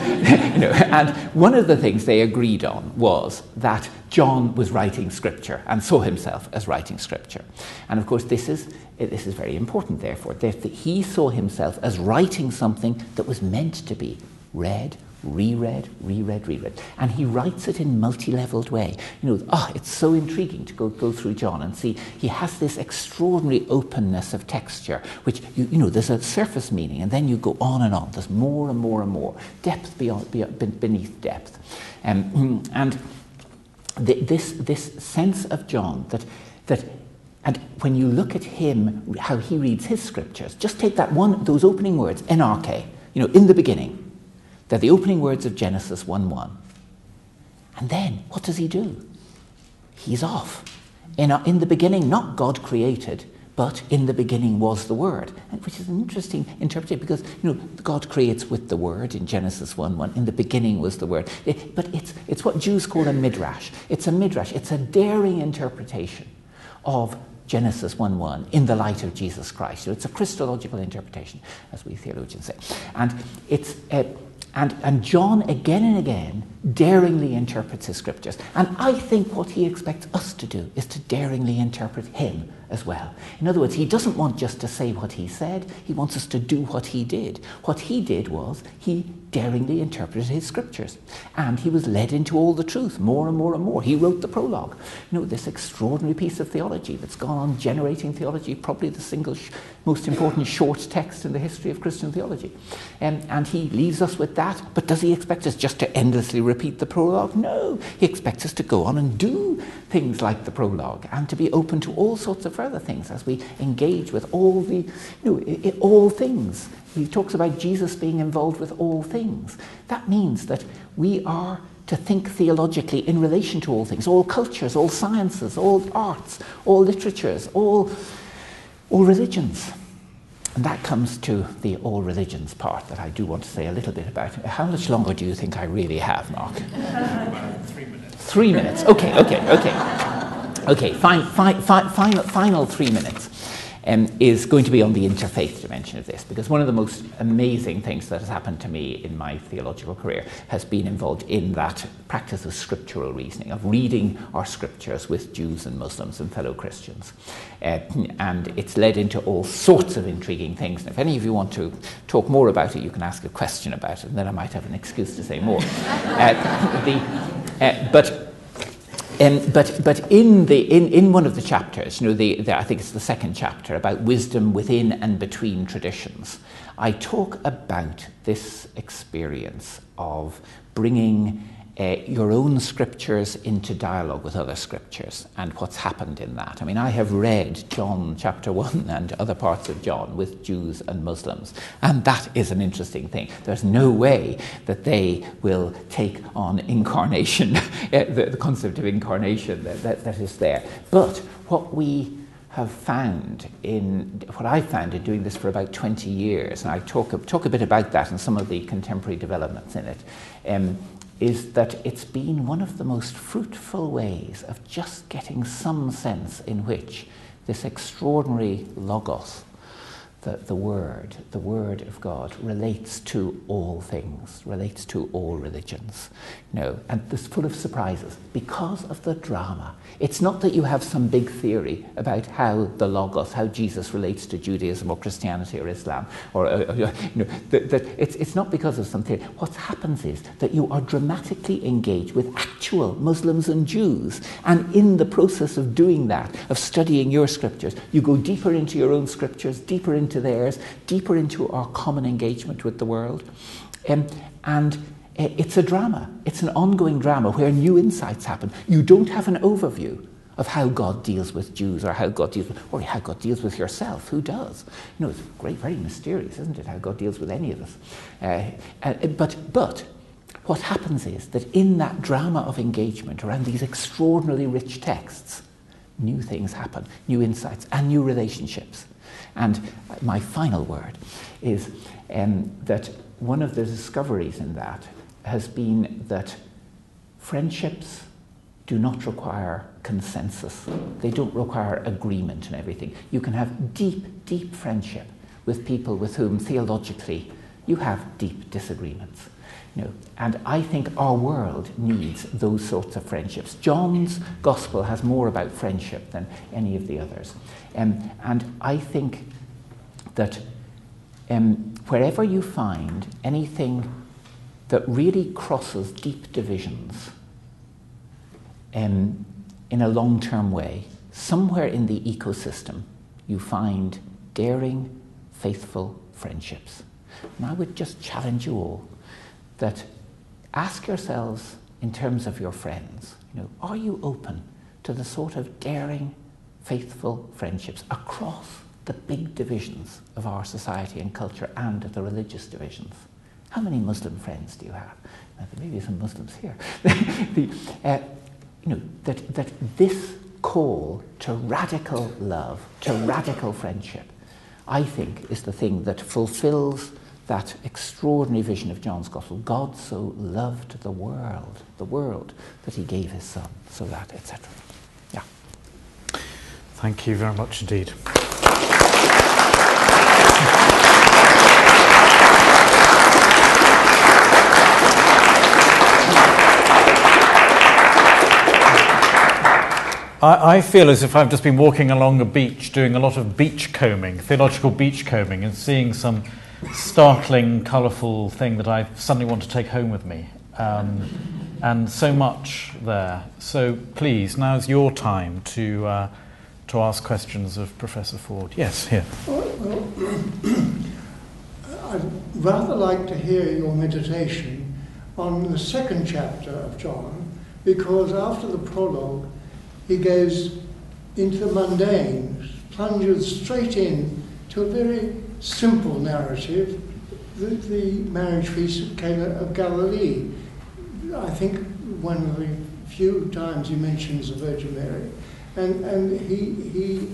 you know, and one of the things they agreed on was that John was writing scripture and saw himself as writing scripture. And of course, this is, this is very important, therefore, that he saw himself as writing something that was meant to be read, reread, reread, reread. And he writes it in multi-leveled way. You know, oh, it's so intriguing to go, go through John and see he has this extraordinary openness of texture, which, you, you know, there's a surface meaning, and then you go on and on. There's more and more and more. Depth beyond, beyond beneath depth. Um, and th this, this sense of John that, that And when you look at him, how he reads his scriptures, just take that one, those opening words, N R K, you know, in the beginning. They're the opening words of Genesis one one. And then, what does he do? He's off. In, in the beginning, not God created, but in the beginning was the Word, which is an interesting interpretation, because, you know, God creates with the Word in Genesis one one. In the beginning was the Word. It, but it's, it's what Jews call a midrash. It's a midrash. It's a daring interpretation of Genesis one one in the light of Jesus Christ. So it's a Christological interpretation, as we theologians say. And it's uh, and and John again and again daringly interprets his scriptures. And I think what he expects us to do is to daringly interpret him as well. In other words, he doesn't want just to say what he said. He wants us to do what he did. What he did was he daringly interpreted his scriptures, and he was led into all the truth more and more and more. He wrote the prologue, you know, this extraordinary piece of theology that's gone on generating theology, probably the single sh most important short text in the history of Christian theology. Um, and he leaves us with that, but does he expect us just to endlessly repeat the prologue? No, he expects us to go on and do things like the prologue, and to be open to all sorts of further things as we engage with all the, you know, I, I, all things. He talks about Jesus being involved with all things. That means that we are to think theologically in relation to all things, all cultures, all sciences, all arts, all literatures, all, all religions. And that comes to the all religions part that I do want to say a little bit about. How much longer do you think I really have, Mark? About three minutes. Three minutes. Okay, okay, okay. Okay, fine, fine, fine, final, final three minutes um, is going to be on the interfaith dimension of this, because one of the most amazing things that has happened to me in my theological career has been involved in that practice of scriptural reasoning, of reading our scriptures with Jews and Muslims and fellow Christians. Uh, and it's led into all sorts of intriguing things. And if any of you want to talk more about it, you can ask a question about it, and then I might have an excuse to say more. uh, the, uh, but... Um, but but in the in, in one of the chapters, you know, the, the I think it's the second chapter about wisdom within and between traditions, I talk about this experience of bringing uh, your own scriptures into dialogue with other scriptures and what's happened in that. I mean, I have read John chapter one and other parts of John with Jews and Muslims, and that is an interesting thing. There's no way that they will take on incarnation, the, the concept of incarnation that, that, that is there. But what we have found in, what I found in doing this for about twenty years, and I talk, talk a bit about that and some of the contemporary developments in it, um, is that it's been one of the most fruitful ways of just getting some sense in which this extraordinary logos, the, the word, the word of God, relates to all things, relates to all religions. You know, and it's full of surprises because of the drama. It's not that you have some big theory about how the logos, how Jesus relates to Judaism or Christianity or Islam, or uh, you know, that, that it's, it's not because of some theory. What happens is that you are dramatically engaged with actual Muslims and Jews, and in the process of doing that, of studying your scriptures, you go deeper into your own scriptures, deeper into theirs, deeper into our common engagement with the world, um, and it's a drama. It's an ongoing drama where new insights happen. You don't have an overview of how God deals with Jews, or how God deals with, or how God deals with yourself. Who does? You know, it's great, very mysterious, isn't it? How God deals with any of us. Uh, uh, but but what happens is that in that drama of engagement around these extraordinarily rich texts, new things happen, new insights, and new relationships. And my final word is um, that one of the discoveries in that has been that friendships do not require consensus. They don't require agreement and everything. You can have deep, deep friendship with people with whom theologically you have deep disagreements. You know, and I think our world needs those sorts of friendships. John's gospel has more about friendship than any of the others. Um, and I think that um, wherever you find anything that really crosses deep divisions um, in a long-term way. Somewhere in the ecosystem, you find daring, faithful friendships. And I would just challenge you all that ask yourselves in terms of your friends, you know, are you open to the sort of daring, faithful friendships across the big divisions of our society and culture and the religious divisions? How many Muslim friends do you have? Now, there may be some Muslims here. the, uh, you know, that, that this call to radical love, to radical friendship, I think is the thing that fulfills that extraordinary vision of John's Gospel. God so loved the world, the world, that he gave his son, so that, et cetera. Yeah. Thank you very much indeed. I feel as if I've just been walking along a beach doing a lot of beach combing, theological beach combing, and seeing some startling, colourful thing that I suddenly want to take home with me. Um, and so much there. So please, now's your time to uh, to ask questions of Professor Ford. Yes, here. Well, well, I'd rather like to hear your meditation on the second chapter of John, because after the prologue, he goes into the mundane, plunges straight in to a very simple narrative, the, the marriage feast of Cana of Galilee. I think one of the few times he mentions the Virgin Mary, and and he he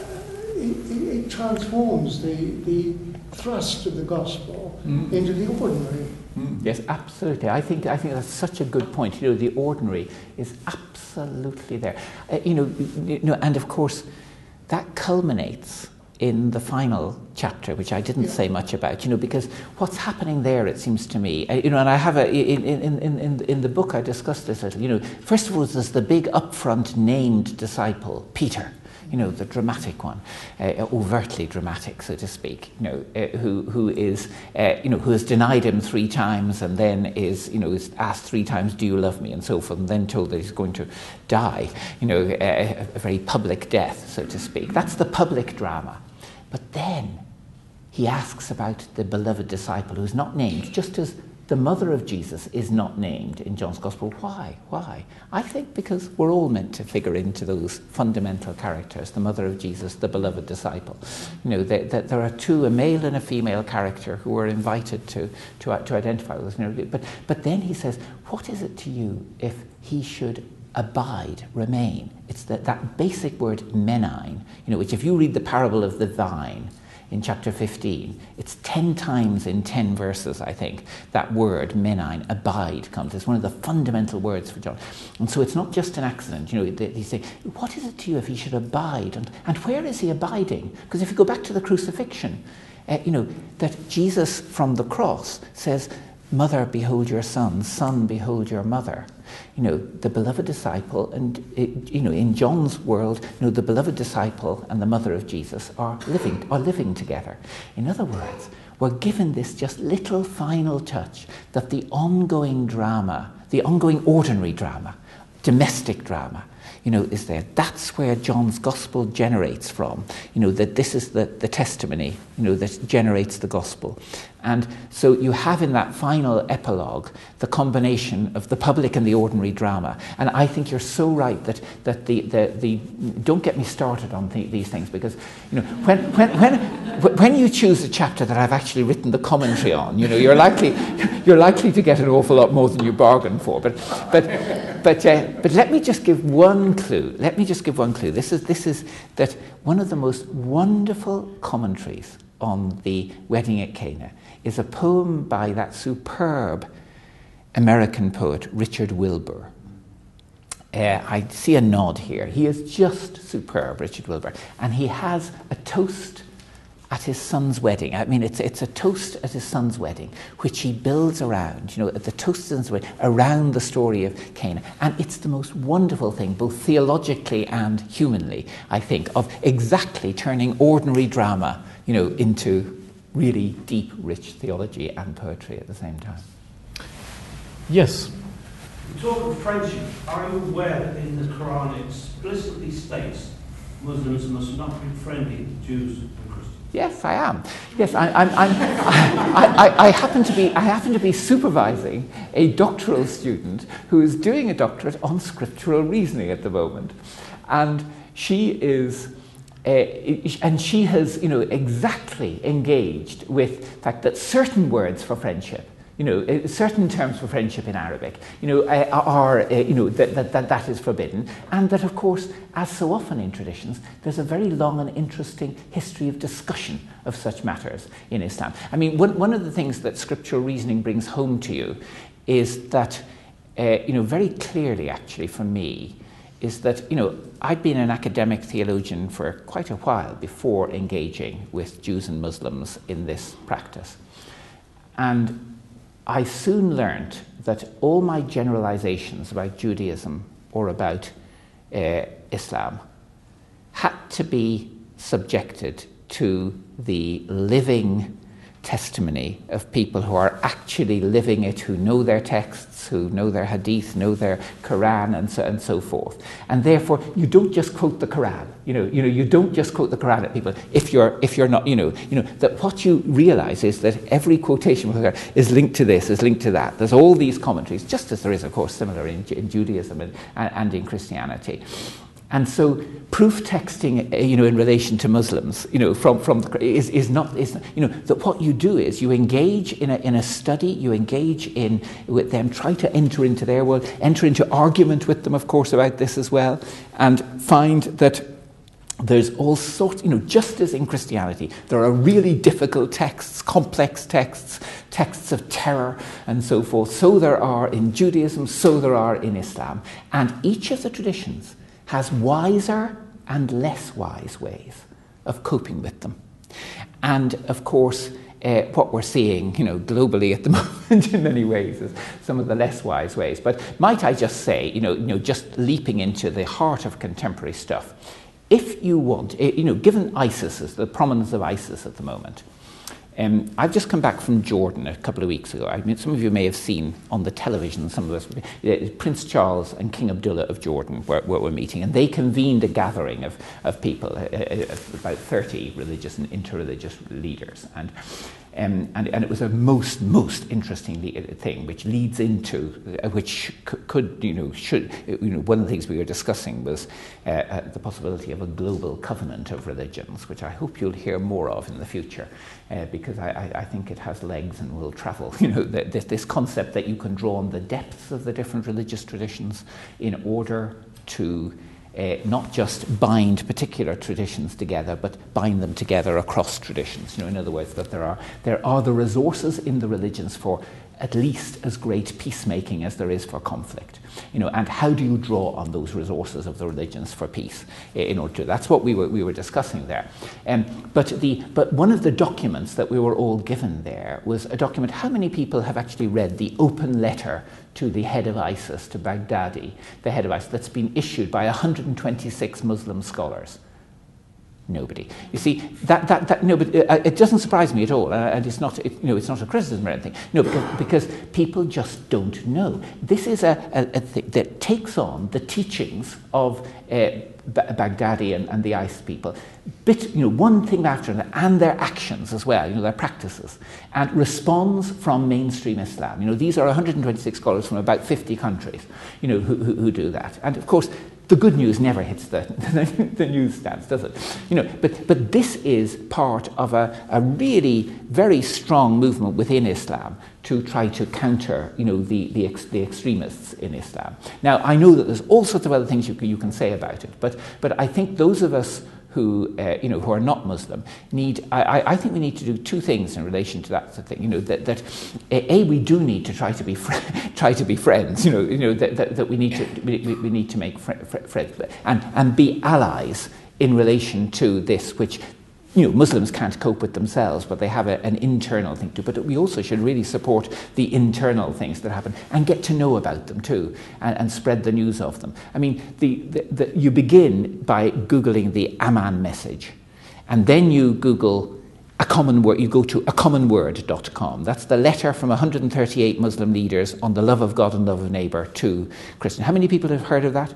uh, it, it transforms the the thrust of the gospel mm. into the ordinary. Mm. Yes, absolutely. I think I think that's such a good point. You know, the ordinary is absolutely there. Uh, you know, you know, and of course, that culminates in the final chapter, which I didn't yeah. say much about. You know, because what's happening there, it seems to me. Uh, you know, and I have a in in in in in the book I discussed this. You know, first of all, there's the big upfront named disciple, Peter. You know, the dramatic one, uh, overtly dramatic, so to speak. You know, uh, who who is uh, you know who has denied him three times, and then is you know is asked three times, "Do you love me?" and so forth, and then told that he's going to die. You know, uh, a very public death, so to speak. That's the public drama. But then he asks about the beloved disciple who's not named, just as the mother of Jesus is not named in John's Gospel. Why? Why? I think because we're all meant to figure into those fundamental characters, the mother of Jesus, the beloved disciple. You know, that there, there are two, a male and a female character who are invited to, to, to identify with us. But, but then he says, what is it to you if he should abide, remain? It's that, that basic word menine, you know, which if you read the parable of the vine, in chapter fifteen, it's ten times in ten verses, I think, that word, menine, abide, comes. It's one of the fundamental words for John. And so it's not just an accident. You know, he's saying, what is it to you if he should abide? And, and where is he abiding? Because if you go back to the crucifixion, uh, you know, that Jesus from the cross says, mother, behold your son, son, behold your mother. You know, the beloved disciple, and it, you know, in John's world, you know, the beloved disciple and the mother of Jesus are living are living together. In other words, we're given this just little final touch that the ongoing drama, the ongoing ordinary drama, domestic drama, you know, is there. That's where John's Gospel generates from. You know, that this is the, the testimony, you know, that generates the Gospel. And so you have in that final epilogue the combination of the public and the ordinary drama. And I think you're so right that that the the, the don't get me started on the, these things, because you know when when when when you choose a chapter that I've actually written the commentary on, you know, you're likely you're likely to get an awful lot more than you bargained for. But but but uh, but let me just give one clue. Let me just give one clue. This is this is that one of the most wonderful commentaries on the Wedding at Cana is a poem by that superb American poet, Richard Wilbur. Uh, I see a nod here. He is just superb, Richard Wilbur. And he has a toast at his son's wedding. I mean, it's it's a toast at his son's wedding, which he builds around, you know, at the toast at his wedding, around the story of Cana. And it's the most wonderful thing, both theologically and humanly, I think, of exactly turning ordinary drama, you know, into really deep, rich theology and poetry at the same time. Yes. You talk of friendship. Are you aware that in the Quran explicitly states Muslims must not be friendly to Jews and Christians? Yes, I am. Yes, I, I'm, I'm, I, I, I happen to be I happen to be supervising a doctoral student who is doing a doctorate on scriptural reasoning at the moment, and she is. Uh, and she has, you know, exactly engaged with the fact that certain words for friendship, you know, uh, certain terms for friendship in Arabic, you know, uh, are, uh, you know, that, that, that that is forbidden. And that, of course, as so often in traditions, there's a very long and interesting history of discussion of such matters in Islam. I mean, one, one of the things that scriptural reasoning brings home to you is that, uh, you know, very clearly, actually, for me, is that, you know, I'd been an academic theologian for quite a while before engaging with Jews and Muslims in this practice. And I soon learned that all my generalizations about Judaism or about uh, Islam had to be subjected to the living testimony of people who are actually living it, who know their texts, who know their hadith, know their Quran, and so and so forth. And therefore, you don't just quote the Quran. You know, you know, you don't just quote the Quran at people. If you're, if you're not, you know, you know that what you realise is that every quotation from the Quran is linked to this, is linked to that. There's all these commentaries, just as there is, of course, similar in, in Judaism and, and in Christianity. And so, proof texting, you know, in relation to Muslims, you know, from from the, is is not is you know that what you do is you engage in a in a study, you engage in with them, try to enter into their world, enter into argument with them, of course, about this as well, and find that there's all sorts, you know, just as in Christianity, there are really difficult texts, complex texts, texts of terror and so forth. So there are in Judaism, so there are in Islam, and each of the traditions has wiser and less wise ways of coping with them. And of course, uh, what we're seeing, you know, globally at the moment in many ways is some of the less wise ways. But might I just say, you know, you know, just leaping into the heart of contemporary stuff, if you want, you know, given ISIS, is the prominence of ISIS at the moment, Um, I've just come back from Jordan a couple of weeks ago. I mean, some of you may have seen on the television, some of us, Prince Charles and King Abdullah of Jordan were, were meeting, and they convened a gathering of, of people, uh, about thirty religious and interreligious leaders. And, um, and, and it was a most, most interesting thing, which leads into, which could, you know, should, you know, one of the things we were discussing was uh, uh, the possibility of a global covenant of religions, which I hope you'll hear more of in the future. Uh, because I, I think it has legs and will travel. You know, the, this, this concept that you can draw on the depths of the different religious traditions in order to uh, not just bind particular traditions together, but bind them together across traditions. You know, in other words, that there are there are the resources in the religions for at least as great peacemaking as there is for conflict. You know, and how do you draw on those resources of the religions for peace in order to? That's what we were we were discussing there. Um, but the but one of the documents that we were all given there was a document. How many people have actually read the open letter to the head of ISIS, to Baghdadi, the head of ISIS, that's been issued by one hundred twenty-six Muslim scholars? Nobody. You see, that that that no, but uh, it doesn't surprise me at all, uh, and it's not it, you know it's not a criticism or anything. No, because, because people just don't know. This is a, a, a thing that takes on the teachings of uh, Baghdadi and, and the ICE people, bit you know one thing after another, and their actions as well, you know their practices, and responds from mainstream Islam. You know these are one hundred twenty-six scholars from about fifty countries, you know who who, who do that, and of course. The good news never hits the, the, the newsstands, does it? You know, but, but this is part of a, a really very strong movement within Islam to try to counter, you know, the, the, ex, the extremists in Islam. Now, I know that there's all sorts of other things you can, you can say about it, but, but I think those of us who, uh, you know, who are not Muslim need, I, I think we need to do two things in relation to that thing, you know, that, that A, we do need to try to be, fr try to be friends, you know, you know, that, that, that we need to, we, we need to make fr fr friends, and, and be allies in relation to this, which, you know, Muslims can't cope with themselves, but they have a, an internal thing to do. But we also should really support the internal things that happen and get to know about them too, and, and spread the news of them. I mean, the, the, the, you begin by Googling the Amman message, and then you Google A Common Word, you go to a common word dot com. That's the letter from one hundred thirty-eight Muslim leaders on the love of God and love of neighbour to Christian. How many people have heard of that?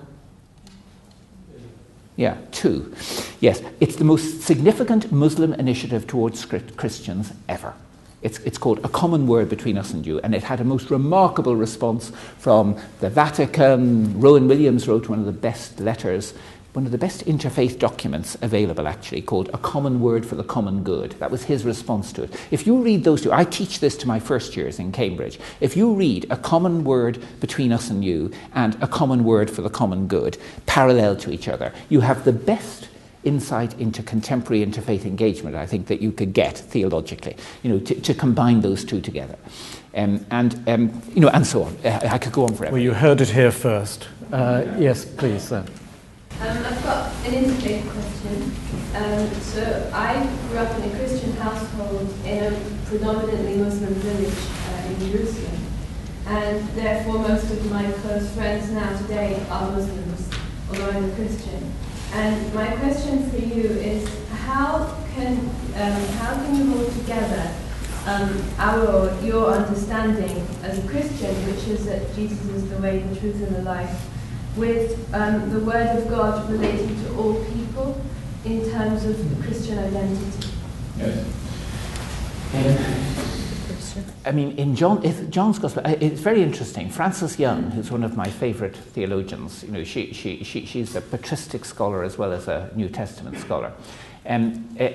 Yeah, two. Yes, it's the most significant Muslim initiative towards Christians ever. It's, it's called A Common Word Between Us And You, and it had a most remarkable response from the Vatican. Rowan Williams wrote one of the best letters, one of the best interfaith documents available, actually, called A Common Word for the Common Good. That was his response to it. If you read those two, I teach this to my first years in Cambridge. If you read A Common Word Between Us And You and A Common Word for the Common Good, parallel to each other, you have the best insight into contemporary interfaith engagement, I think, that you could get theologically, you know, to, to combine those two together. Um, and, um, you know, and so on. I, I could go on forever. Well, you heard it here first. Uh, yes, please, sir. Um, I've got an interfaith question. Um, so I grew up in a Christian household in a predominantly Muslim village uh, in Jerusalem. And therefore, most of my close friends now today are Muslims, although I'm a Christian. And my question for you is, how can um, how can you hold together um, our your understanding as a Christian, which is that Jesus is the way, the truth, and the life, with um, the Word of God relating to all people in terms of the Christian identity? Yes. Um, I mean, in John, John's Gospel, it's very interesting. Frances Young, who's one of my favourite theologians, you know, she, she, she, she's a patristic scholar as well as a New Testament scholar. Um, uh,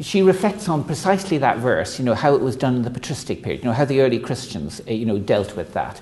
she reflects on precisely that verse, you know, how it was done in the patristic period, you know, how the early Christians, uh, you know, dealt with that.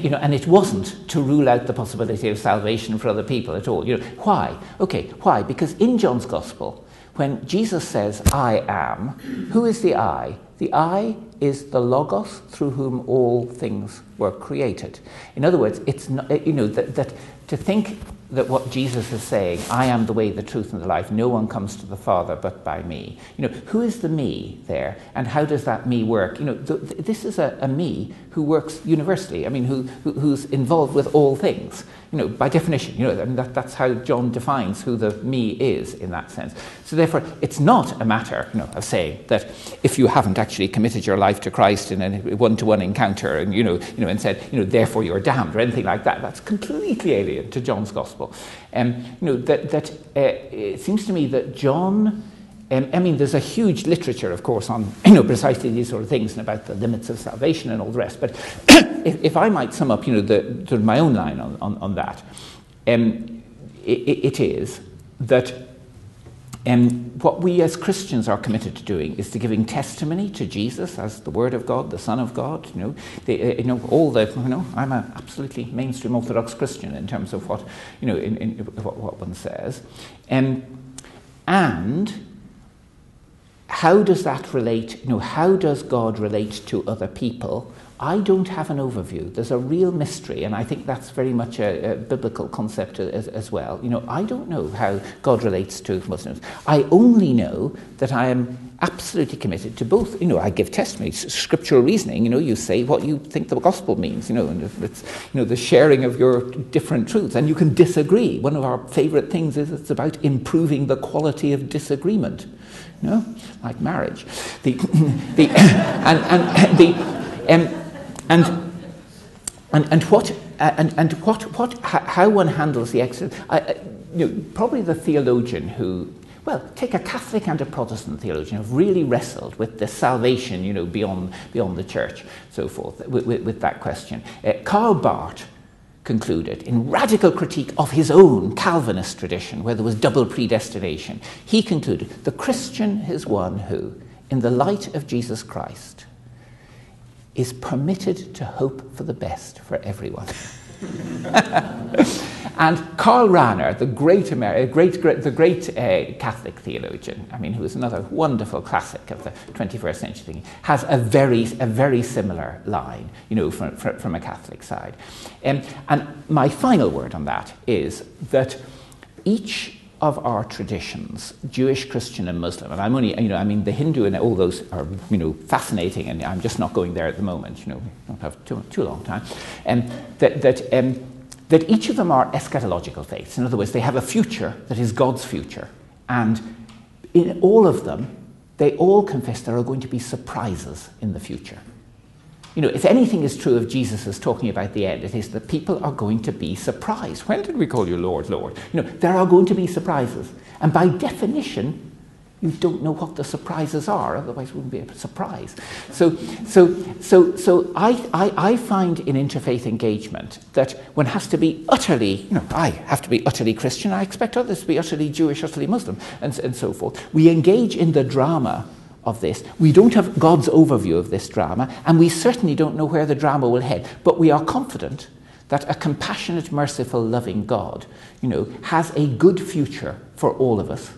You know, and it wasn't to rule out the possibility of salvation for other people at all. You know, why? Okay, why? Because in John's Gospel, when Jesus says, I am, who is the I? The I is the Logos through whom all things were created. In other words, it's not, you know, that, that to think that what Jesus is saying, I am the way, the truth, and the life, no one comes to the Father but by me. You know, who is the me there, and how does that me work? You know, th th this is a, a me who works universally. I mean, who, who who's involved with all things. You know, by definition, you know, I mean, that, that's how John defines who the me is in that sense. So therefore, it's not a matter, you know, of saying that if you haven't actually committed your life to Christ in a one-to-one encounter, and you know, you know, and said, you know, therefore you're damned or anything like that. That's completely alien to John's Gospel. Um, you know, that that uh, it seems to me that John. Um, I mean, there's a huge literature, of course, on, you know, precisely these sort of things and about the limits of salvation and all the rest. But if, if I might sum up, you know, the, sort of my own line on, on, on that, um, it, it is that um, what we as Christians are committed to doing is to giving testimony to Jesus as the Word of God, the Son of God. You know, the, uh, you know, all the, you know, I'm an absolutely mainstream Orthodox Christian in terms of what, you know, in, in what, what one says, um, and. How does that relate, you know, how does God relate to other people? I don't have an overview. There's a real mystery, and I think that's very much a, a biblical concept as, as well. You know, I don't know how God relates to Muslims. I only know that I am absolutely committed to both. You know, I give testimony, scriptural reasoning. You know, you say what you think the gospel means. You know, and it's, you know, the sharing of your different truths, and you can disagree. One of our favourite things is it's about improving the quality of disagreement. No, like marriage, the, the, and, and the, um, and, and, and what, and, and what, what, how one handles the exit. I, you know, probably the theologian who, well, take a Catholic and a Protestant theologian who've really wrestled with the salvation, you know, beyond beyond the church, so forth, with, with, with that question. Uh, Karl Barth concluded, in radical critique of his own Calvinist tradition, where there was double predestination, he concluded, the Christian is one who, in the light of Jesus Christ, is permitted to hope for the best for everyone. And Karl Rahner, the great, Amer great, great, the great uh, Catholic theologian, I mean, who is another wonderful classic of the twenty-first century, has a very, a very similar line, you know, from, from, from a Catholic side. Um, and my final word on that is that each of our traditions, Jewish, Christian, and Muslim, and I'm only, you know, I mean, the Hindu and all those are, you know, fascinating, and I'm just not going there at the moment, you know, we don't have too, too long time, and um, that, that, um, that each of them are eschatological faiths. In other words, they have a future that is God's future, and in all of them, they all confess there are going to be surprises in the future. You know, if anything is true of Jesus' talking about the end, it is that people are going to be surprised. When did we call you Lord, Lord? You know, there are going to be surprises. And by definition, you don't know what the surprises are, otherwise it wouldn't be a surprise. So, so, so, so I, I, I find in interfaith engagement that one has to be utterly, you know, I have to be utterly Christian, I expect others to be utterly Jewish, utterly Muslim, and, and so forth. We engage in the drama of this. We don't have God's overview of this drama, and we certainly don't know where the drama will head, but we are confident that a compassionate, merciful, loving God, you know, has a good future for all of us,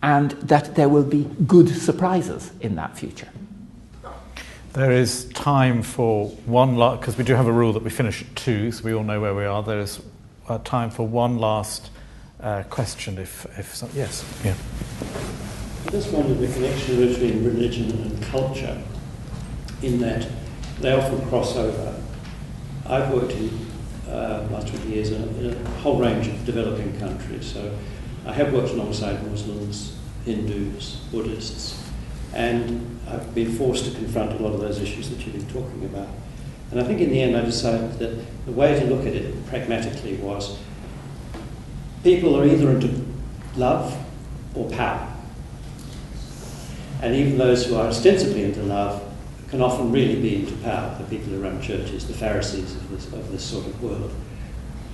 and that there will be good surprises in that future. There is time for one last, because we do have a rule that we finish at two, so we all know where we are. There is uh, time for one last uh, question, if, if so. Yes. Yeah. I just wondered the connection between religion and culture, in that they often cross over. I've worked in uh, the last twenty years in a, in a whole range of developing countries, so I have worked alongside Muslims, Hindus, Buddhists, and I've been forced to confront a lot of those issues that you've been talking about. And I think in the end I decided that the way to look at it pragmatically was, people are either into love or power. And even those who are ostensibly into love can often really be into power, the people who run churches, the Pharisees of this, of this sort of world.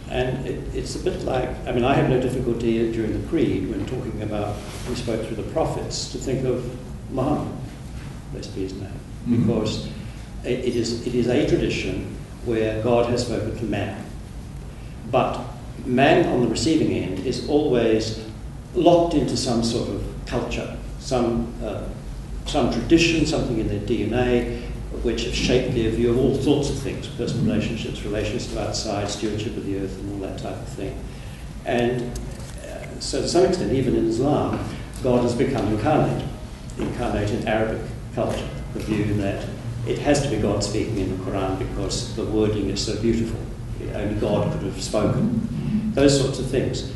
And it, it's a bit like, I mean, I have no difficulty during the Creed when talking about, we spoke through the prophets, to think of Muhammad, blessed be his name, mm-hmm. because it, it, is, it is a tradition where God has spoken to man. But man on the receiving end is always locked into some sort of culture, some uh, some tradition, something in their D N A, which has shaped their view of all sorts of things, personal relationships, relations to outside, stewardship of the earth, and all that type of thing. And uh, so to some extent, even in Islam, God has become incarnate, incarnate in Arabic culture, the view that it has to be God speaking in the Quran because the wording is so beautiful. Only God could have spoken. Those sorts of things.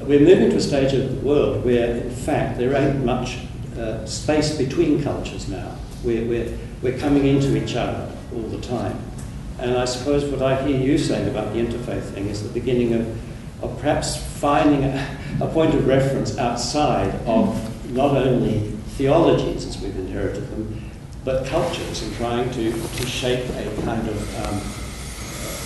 We're moving to a stage of the world where, in fact, there ain't much uh, space between cultures now. We're, we're, we're coming into each other all the time. And I suppose what I hear you saying about the interfaith thing is the beginning of, of perhaps finding a, a point of reference outside of not only theologies, as we've inherited them, but cultures, and trying to, to shape a kind of um,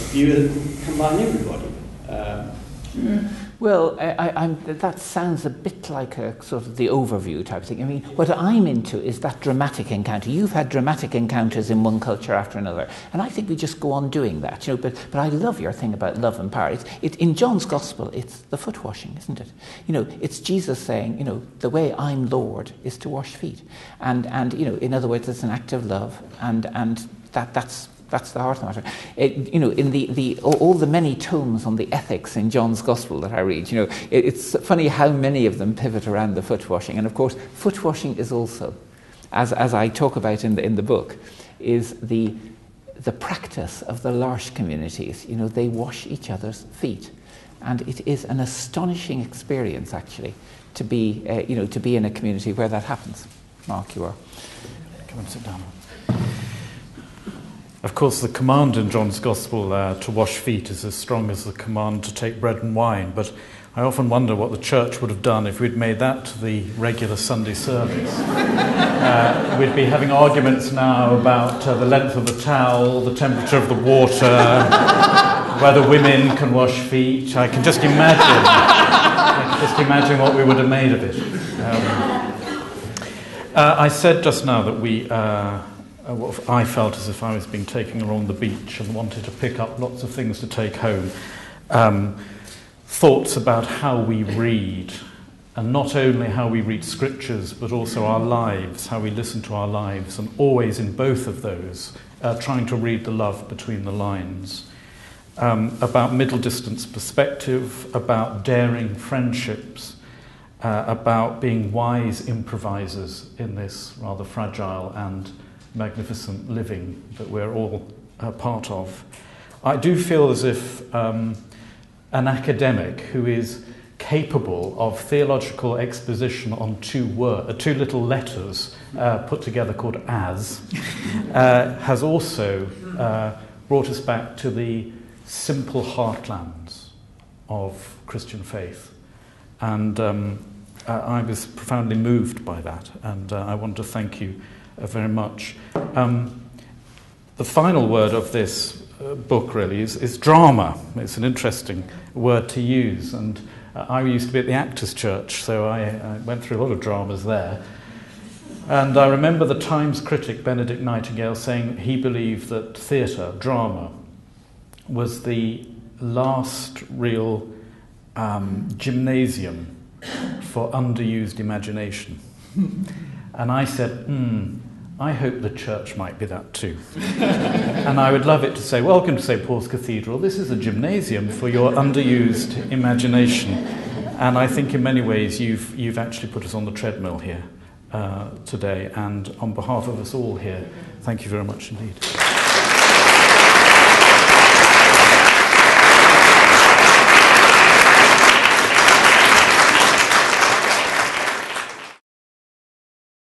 a view that combines everybody. Uh, yeah. Well, I, I, I'm, that sounds a bit like a sort of the overview type thing. I mean, what I'm into is that dramatic encounter. You've had dramatic encounters in one culture after another, and I think we just go on doing that. You know, but but I love your thing about love and power. It's, it, in John's Gospel, it's the foot washing, isn't it? You know, it's Jesus saying, you know, the way I'm Lord is to wash feet, and and you know, in other words, it's an act of love, and and that that's. That's the heart of the matter. It, you know, in the, the all, all the many tomes on the ethics in John's Gospel that I read, you know, it, it's funny how many of them pivot around the foot washing. And of course, foot washing is also, as as I talk about in the in the book, is the the practice of the L'Arche communities. You know, they wash each other's feet, and it is an astonishing experience actually to be uh, you know to be in a community where that happens. Mark, you are. Come and sit down. Of course, the command in John's Gospel uh, to wash feet is as strong as the command to take bread and wine, but I often wonder what the church would have done if we'd made that the regular Sunday service. uh, we'd be having arguments now about uh, the length of the towel, the temperature of the water, whether women can wash feet. I can just imagine, I can just imagine what we would have made of it. Um, uh, I said just now that we... Uh, Uh, what I felt as if I was being taken along the beach and wanted to pick up lots of things to take home. Um, thoughts about how we read, and not only how we read scriptures, but also our lives, how we listen to our lives, and always in both of those, uh, trying to read the love between the lines. Um, about middle distance perspective, about daring friendships, uh, about being wise improvisers in this rather fragile and magnificent living that we're all a part of. I do feel as if um, an academic who is capable of theological exposition on two word, uh, two little letters uh, put together called as, uh, has also uh, brought us back to the simple heartlands of Christian faith. And um, I was profoundly moved by that, and uh, I want to thank you uh, very much. Um, the final word of this uh, book, really, is, is drama. It's an interesting word to use, and uh, I used to be at the Actors' Church, so I, I went through a lot of dramas there. And I remember the Times critic Benedict Nightingale saying he believed that theatre, drama, was the last real um, gymnasium for underused imagination. And I said, hmm, I hope the church might be that too. And I would love it to say, welcome to Saint Paul's Cathedral, this is a gymnasium for your underused imagination. And I think in many ways you've, you've actually put us on the treadmill here uh, today. And on behalf of us all here, thank you very much indeed.